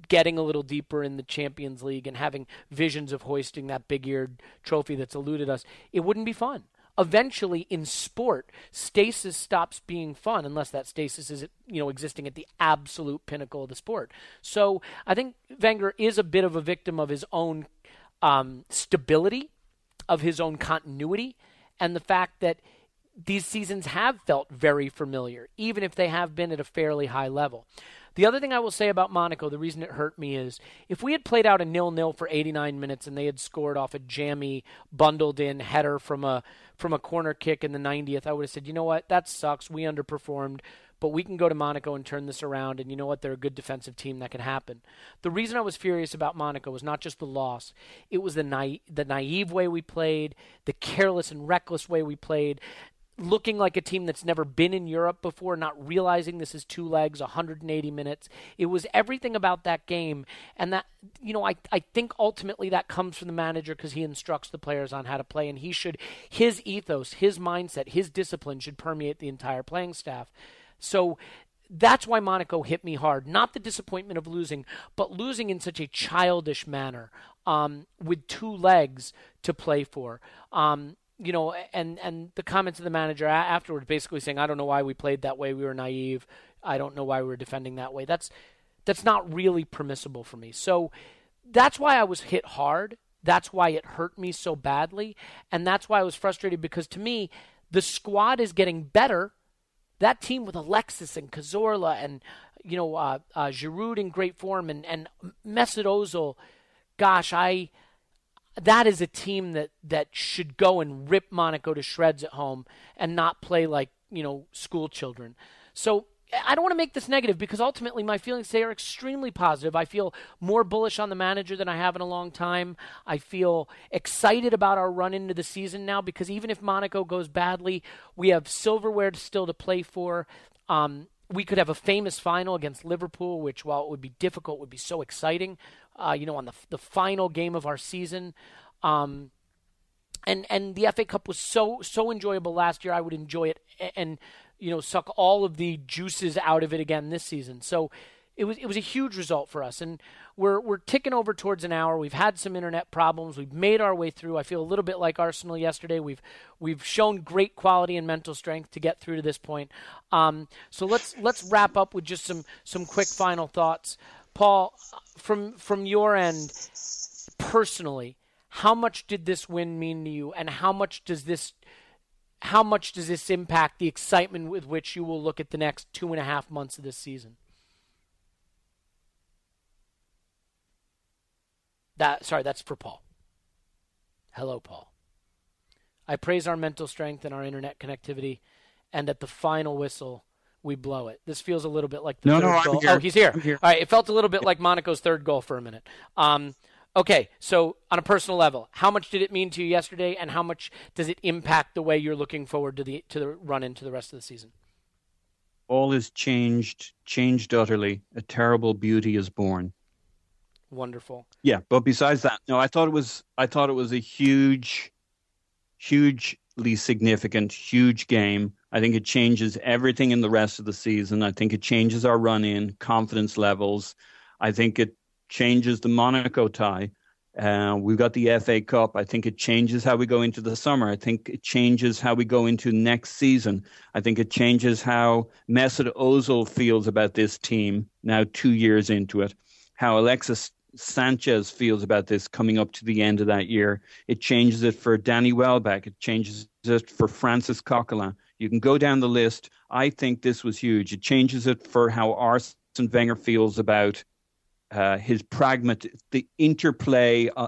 getting a little deeper in the Champions League and having visions of hoisting that big-eared trophy that's eluded us, it wouldn't be fun. Eventually, in sport, stasis stops being fun unless that stasis is, you know, existing at the absolute pinnacle of the sport. So I think Wenger is a bit of a victim of his own um, stability, of his own continuity, and the fact that these seasons have felt very familiar, even if they have been at a fairly high level. The other thing I will say about Monaco, the reason it hurt me is, if we had played out a nil-nil for eighty-nine minutes and they had scored off a jammy, bundled-in header from a from a corner kick in the ninetieth, I would have said, you know what, that sucks, we underperformed, but we can go to Monaco and turn this around, and you know what, they're a good defensive team, that can happen. The reason I was furious about Monaco was not just the loss, it was the na- the naive way we played, the careless and reckless way we played, looking like a team that's never been in Europe before, not realizing this is two legs, one hundred eighty minutes. It was everything about that game. And that, you know, I, I think ultimately that comes from the manager, because he instructs the players on how to play, and he should, his ethos, his mindset, his discipline should permeate the entire playing staff. So that's why Monaco hit me hard. Not the disappointment of losing, but losing in such a childish manner, um, with two legs to play for. Um, You know, and, and the comments of the manager afterwards basically saying, I don't know why we played that way. We were naive. I don't know why we were defending that way. That's that's not really permissible for me. So that's why I was hit hard. That's why it hurt me so badly. And that's why I was frustrated, because to me, the squad is getting better. That team with Alexis and Cazorla and, you know, uh, uh, Giroud in great form and, and Mesut Ozil, gosh, I... that is a team that, that should go and rip Monaco to shreds at home and not play like, you know, school children. So I don't want to make this negative, because ultimately my feelings today are extremely positive. I feel more bullish on the manager than I have in a long time. I feel excited about our run into the season now, because even if Monaco goes badly, we have silverware still to play for. Um, we could have a famous final against Liverpool, which, while it would be difficult, would be so exciting. Uh, you know, on the the final game of our season, um, and and the F A Cup was so so enjoyable last year. I would enjoy it, and you know, suck all of the juices out of it again this season. So it was it was a huge result for us, and we're we're ticking over towards an hour. We've had some internet problems. We've made our way through. I feel a little bit like Arsenal yesterday. We've we've shown great quality and mental strength to get through to this point. Um, so let's let's wrap up with just some some quick final thoughts, Paul, from from your end personally. How much did this win mean to you, and how much does this, how much does this impact the excitement with which you will look at the next two and a half months of this season? That sorry, that's for Paul. Hello, Paul. I praise our mental strength and our internet connectivity, and at the final whistle, we blow it. This feels a little bit like the no, third no, goal. I'm here. Oh, he's here. I'm here. All right, it felt a little bit like Monaco's third goal for a minute. Um. Okay, so on a personal level, how much did it mean to you yesterday, and how much does it impact the way you're looking forward to the to the run into the rest of the season? All is changed, changed utterly. A terrible beauty is born. Wonderful. Yeah, but besides that, no, I thought it was I thought it was a huge, hugely significant, huge game. I think it changes everything in the rest of the season. I think it changes our run-in, confidence levels. I think it changes the Monaco tie. Uh, we've got the F A Cup. I think it changes how we go into the summer. I think it changes how we go into next season. I think it changes how Mesut Ozil feels about this team now two years into it, how Alexis Sanchez feels about this coming up to the end of that year. It changes it for Danny Welbeck. It changes it for Francis Coquelin. You can go down the list. I think this was huge. It changes it for how Arsene Wenger feels about Uh, his pragmatic, the interplay. Uh,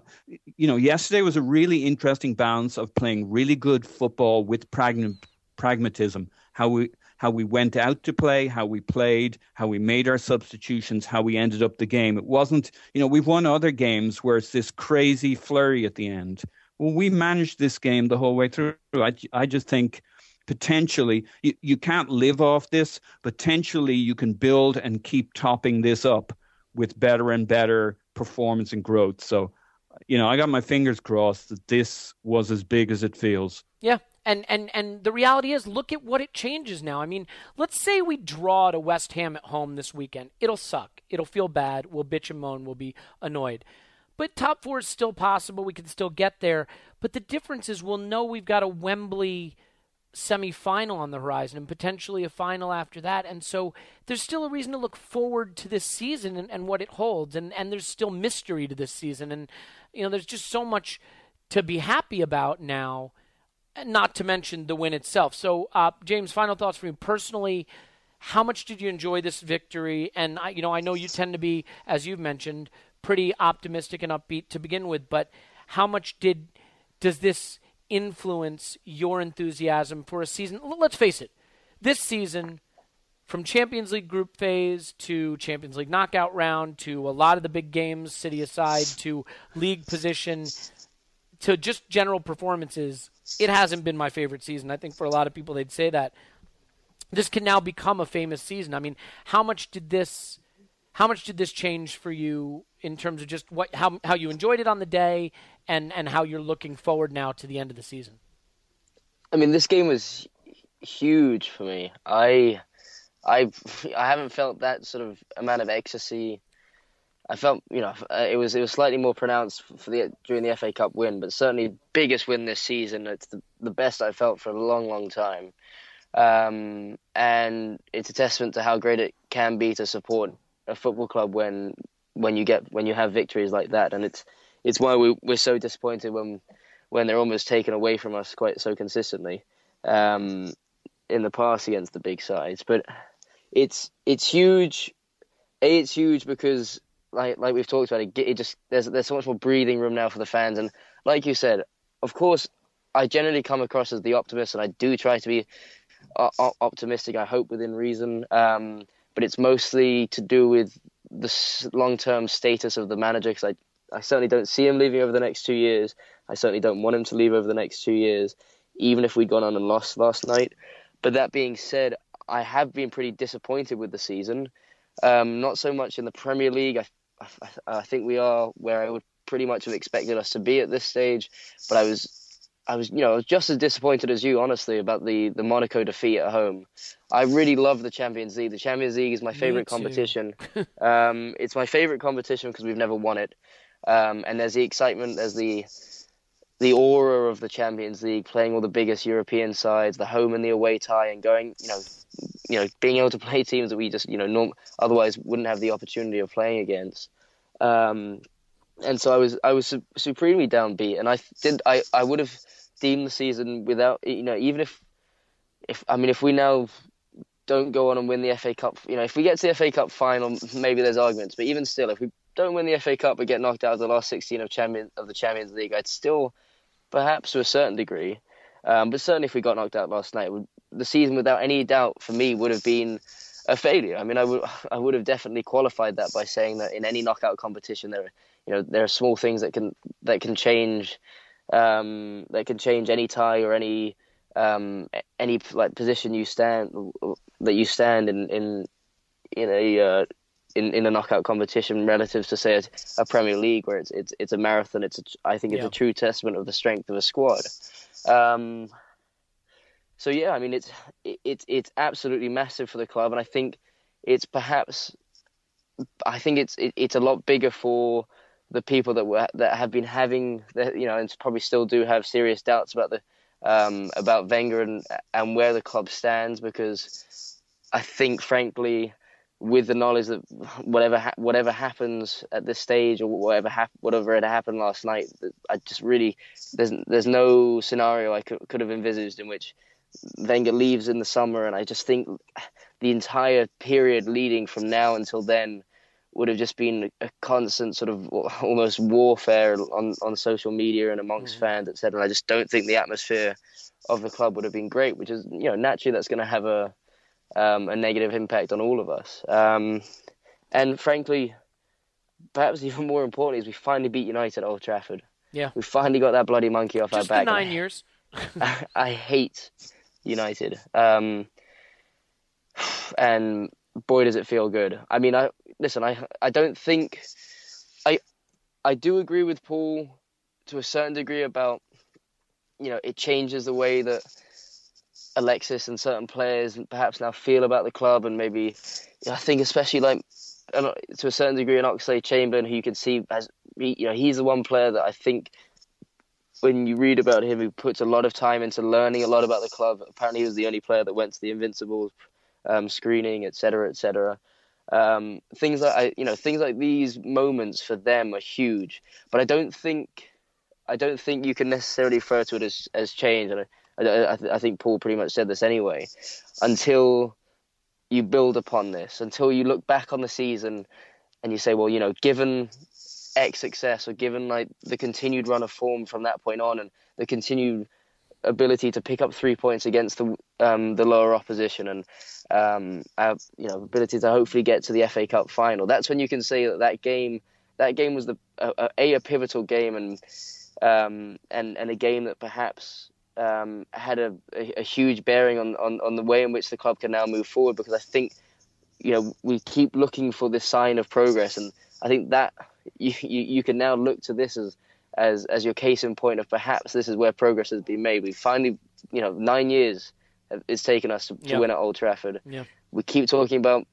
you know, yesterday was a really interesting balance of playing really good football with pragma- pragmatism. How we how we went out to play, how we played, how we made our substitutions, how we ended up the game. It wasn't, you know, we've won other games where it's this crazy flurry at the end. Well, we managed this game the whole way through. I, I just think potentially you, you can't live off this. Potentially you can build and keep topping this up with better and better performance and growth. So, you know, I got my fingers crossed that this was as big as it feels. Yeah, and and and the reality is, look at what it changes now. I mean, let's say we draw to West Ham at home this weekend. It'll suck. It'll feel bad. We'll bitch and moan. We'll be annoyed. But top four is still possible. We can still get there. But the difference is we'll know we've got a Wembley semi-final on the horizon and potentially a final after that. And so there's still a reason to look forward to this season and, and what it holds. And, and there's still mystery to this season. And, you know, there's just so much to be happy about now, not to mention the win itself. So, uh, James, final thoughts for you personally. How much did you enjoy this victory? And, I, you know, I know you tend to be, as you've mentioned, pretty optimistic and upbeat to begin with, but how much did does this influence your enthusiasm for a season? Let's face it, this season, from Champions League group phase to Champions League knockout round to a lot of the big games, City aside, to league position, to just general performances, it hasn't been my favorite season. I think for a lot of people they'd say that. This can now become a famous season. I mean, how much did this how much did this change for you in terms of just what how how you enjoyed it on the day and, and how you're looking forward now to the end of the season? I mean, this game was huge for me. I I I haven't felt that sort of amount of ecstasy. I felt, you know, it was it was slightly more pronounced for the during the F A Cup win, but certainly biggest win this season. It's the, the best I've felt for a long, long time. Um, and it's a testament to how great it can be to support a football club when when you get when you have victories like that. And it's It's why we, we're so disappointed when when they're almost taken away from us quite so consistently um, in the past against the big sides. But it's it's huge. A, it's huge because, like like we've talked about, it, it just there's there's so much more breathing room now for the fans. And like you said, of course, I generally come across as the optimist, and I do try to be o- optimistic. I hope within reason, um, but it's mostly to do with the long-term status of the manager, because I. I certainly don't see him leaving over the next two years. I certainly don't want him to leave over the next two years, even if we'd gone on and lost last night. But that being said, I have been pretty disappointed with the season. Um, not so much in the Premier League. I, I, I think we are where I would pretty much have expected us to be at this stage. But I was I was, you know, I was just as disappointed as you, honestly, about the, the Monaco defeat at home. I really love the Champions League. The Champions League is my favourite competition. um, it's my favourite competition because we've never won it. Um, and there's the excitement, there's the the aura of the Champions League, playing all the biggest European sides, the home and the away tie, and going, you know, you know, being able to play teams that we just, you know, norm- otherwise wouldn't have the opportunity of playing against. Um, and so I was, I was su- supremely downbeat, and I did, I, I would have deemed the season without, you know, even if, if I mean, if we now don't go on and win the F A Cup, you know, if we get to the F A Cup final, maybe there's arguments, but even still, if we don't win the F A Cup but get knocked out of the last sixteen of champion of the Champions League, I'd still, perhaps to a certain degree, um, but certainly if we got knocked out last night, would, the season without any doubt for me would have been a failure. I mean, I would, I would have definitely qualified that by saying that in any knockout competition, there, you know, there are small things that can that can change, um, that can change any tie or any um, any like position you stand that you stand in in in a uh, in, in a knockout competition relative to say a, a Premier League where it's it's it's a marathon. It's a, I think it's yeah. a true testament of the strength of a squad. Um, So yeah, I mean it's it's it's absolutely massive for the club, and I think it's perhaps I think it's it, it's a lot bigger for the people that were that have been having you know and probably still do have serious doubts about the um, about Wenger and and where the club stands, because I think frankly with the knowledge that whatever ha- whatever happens at this stage or whatever hap- whatever had happened last night, I just really there's there's no scenario I could could have envisaged in which Wenger leaves in the summer, and I just think the entire period leading from now until then would have just been a constant sort of almost warfare on, on social media and amongst mm-hmm. fans, et cetera. I just don't think the atmosphere of the club would have been great, which is, you know, naturally that's going to have a um, a negative impact on all of us. Um, and frankly, perhaps even more importantly, is we finally beat United at Old Trafford. Yeah, we finally got that bloody monkey off just our back. Just nine years. I, I hate United, um, and boy does it feel good. I mean, I listen. I I don't think I I do agree with Paul to a certain degree about you know it changes the way that Alexis and certain players perhaps now feel about the club, and maybe you know, I think especially like to a certain degree in Oxlade-Chamberlain, who you can see as you know he's the one player that I think. When you read about him, he puts a lot of time into learning a lot about the club. Apparently, he was the only player that went to the Invincibles um, screening, et cetera, et cetera. Um, things like you know, things like these moments for them are huge. But I don't think, I don't think you can necessarily refer to it as, as change. And I, I, I think Paul pretty much said this anyway. Until you build upon this, until you look back on the season, and you say, well, you know, given X success, or given like the continued run of form from that point on, and the continued ability to pick up three points against the um, the lower opposition, and um, our you know ability to hopefully get to the F A Cup final. That's when you can say that that game, that game was the uh, a, a pivotal game, and um, and and a game that perhaps um, had a, a, a huge bearing on, on on the way in which the club can now move forward. Because I think you know we keep looking for this sign of progress, and I think that. You, you you can now look to this as, as as your case in point of perhaps this is where progress has been made. We finally, you know, nine years it's taken us to, to yeah. win at Old Trafford. Yeah. We keep talking about,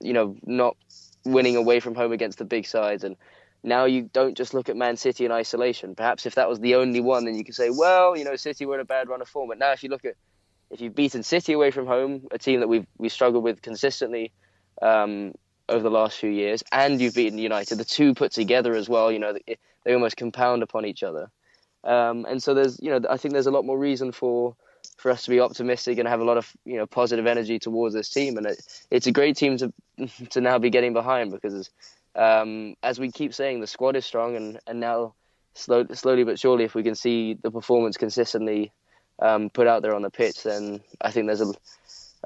you know, not winning away from home against the big sides. And now you don't just look at Man City in isolation. Perhaps if that was the only one, then you could say, well, you know, City were in a bad run of form. But now if you look at, if you've beaten City away from home, a team that we've we struggled with consistently, um, over the last few years, and you've beaten United, the two put together as well, you know, they almost compound upon each other. Um, and so there's, you know, I think there's a lot more reason for, for us to be optimistic and have a lot of, you know, positive energy towards this team. And it, it's a great team to, to now be getting behind because, um, as we keep saying, the squad is strong and, and now slow, slowly but surely, if we can see the performance consistently um, put out there on the pitch, then I think there's a,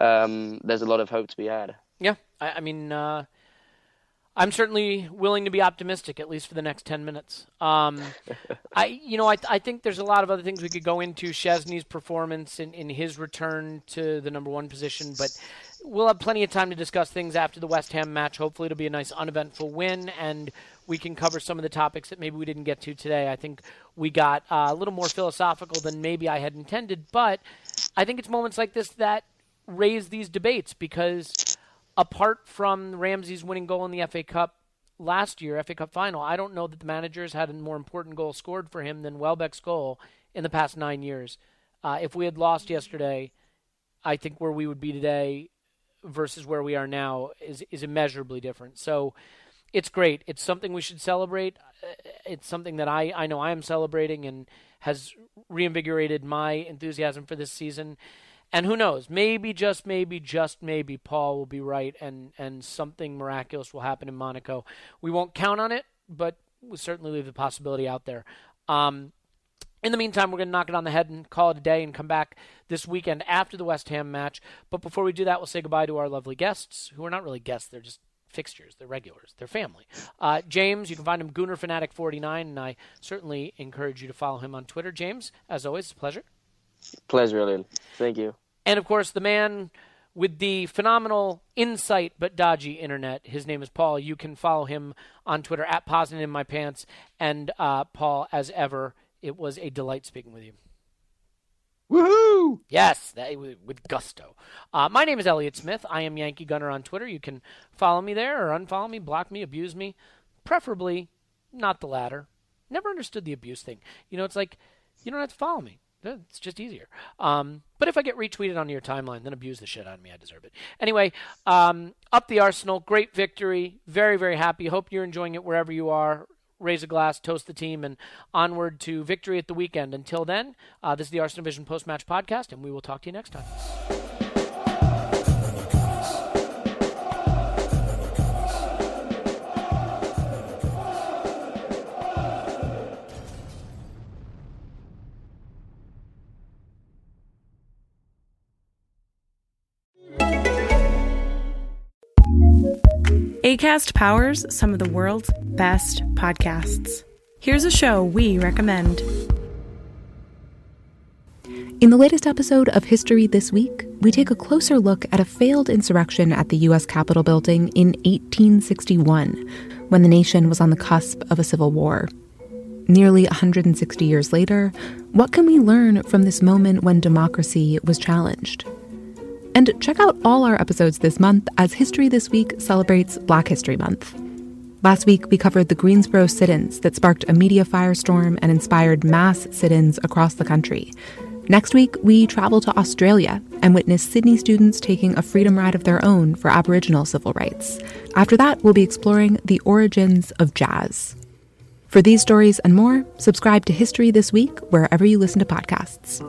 um, there's a lot of hope to be had. Yeah. I, I mean, uh, I'm certainly willing to be optimistic, at least for the next ten minutes. Um, I, you know, I, I think there's a lot of other things we could go into. Chesney's performance in, in his return to the number one position, but we'll have plenty of time to discuss things after the West Ham match. Hopefully it'll be a nice uneventful win, and we can cover some of the topics that maybe we didn't get to today. I think we got uh, a little more philosophical than maybe I had intended, but I think it's moments like this that raise these debates, because apart from Ramsey's winning goal in the F A Cup last year, F A Cup final, I don't know that the managers had a more important goal scored for him than Welbeck's goal in the past nine years. Uh, if we had lost yesterday, I think where we would be today versus where we are now is, is immeasurably different. So it's great. It's something we should celebrate. It's something that I, I know I am celebrating and has reinvigorated my enthusiasm for this season. And who knows, maybe, just maybe, just maybe, Paul will be right and, and something miraculous will happen in Monaco. We won't count on it, but we'll certainly leave the possibility out there. Um, in the meantime, we're going to knock it on the head and call it a day and come back this weekend after the West Ham match. But before we do that, we'll say goodbye to our lovely guests, who are not really guests, they're just fixtures, they're regulars, they're family. Uh, James, you can find him Gooner Fanatic forty-nine, and I certainly encourage you to follow him on Twitter. James, as always, it's a pleasure. Pleasure, Lynn. Thank you. And, of course, the man with the phenomenal insight but dodgy internet. His name is Paul. You can follow him on Twitter, at PosNinMyPants. And, uh, Paul, as ever, it was a delight speaking with you. Woohoo! Yes, that, with gusto. Uh, my name is Elliot Smith. I am Yankee Gunner on Twitter. You can follow me there or unfollow me, block me, abuse me. Preferably not the latter. Never understood the abuse thing. You know, it's like you don't have to follow me. It's just easier. Um, but if I get retweeted on your timeline, then abuse the shit out of me. I deserve it. Anyway, um, up the Arsenal. Great victory. Very, very happy. Hope you're enjoying it wherever you are. Raise a glass, toast the team, and onward to victory at the weekend. Until then, uh, this is the Arsenal Vision Post-Match Podcast, and we will talk to you next time. Acast powers some of the world's best podcasts. Here's a show we recommend. In the latest episode of History This Week, we take a closer look at a failed insurrection at the U S Capitol building in eighteen sixty-one, when the nation was on the cusp of a civil war. Nearly one hundred sixty years later, what can we learn from this moment when democracy was challenged? And check out all our episodes this month as History This Week celebrates Black History Month. Last week, we covered the Greensboro sit-ins that sparked a media firestorm and inspired mass sit-ins across the country. Next week, we travel to Australia and witness Sydney students taking a freedom ride of their own for Aboriginal civil rights. After that, we'll be exploring the origins of jazz. For these stories and more, subscribe to History This Week wherever you listen to podcasts.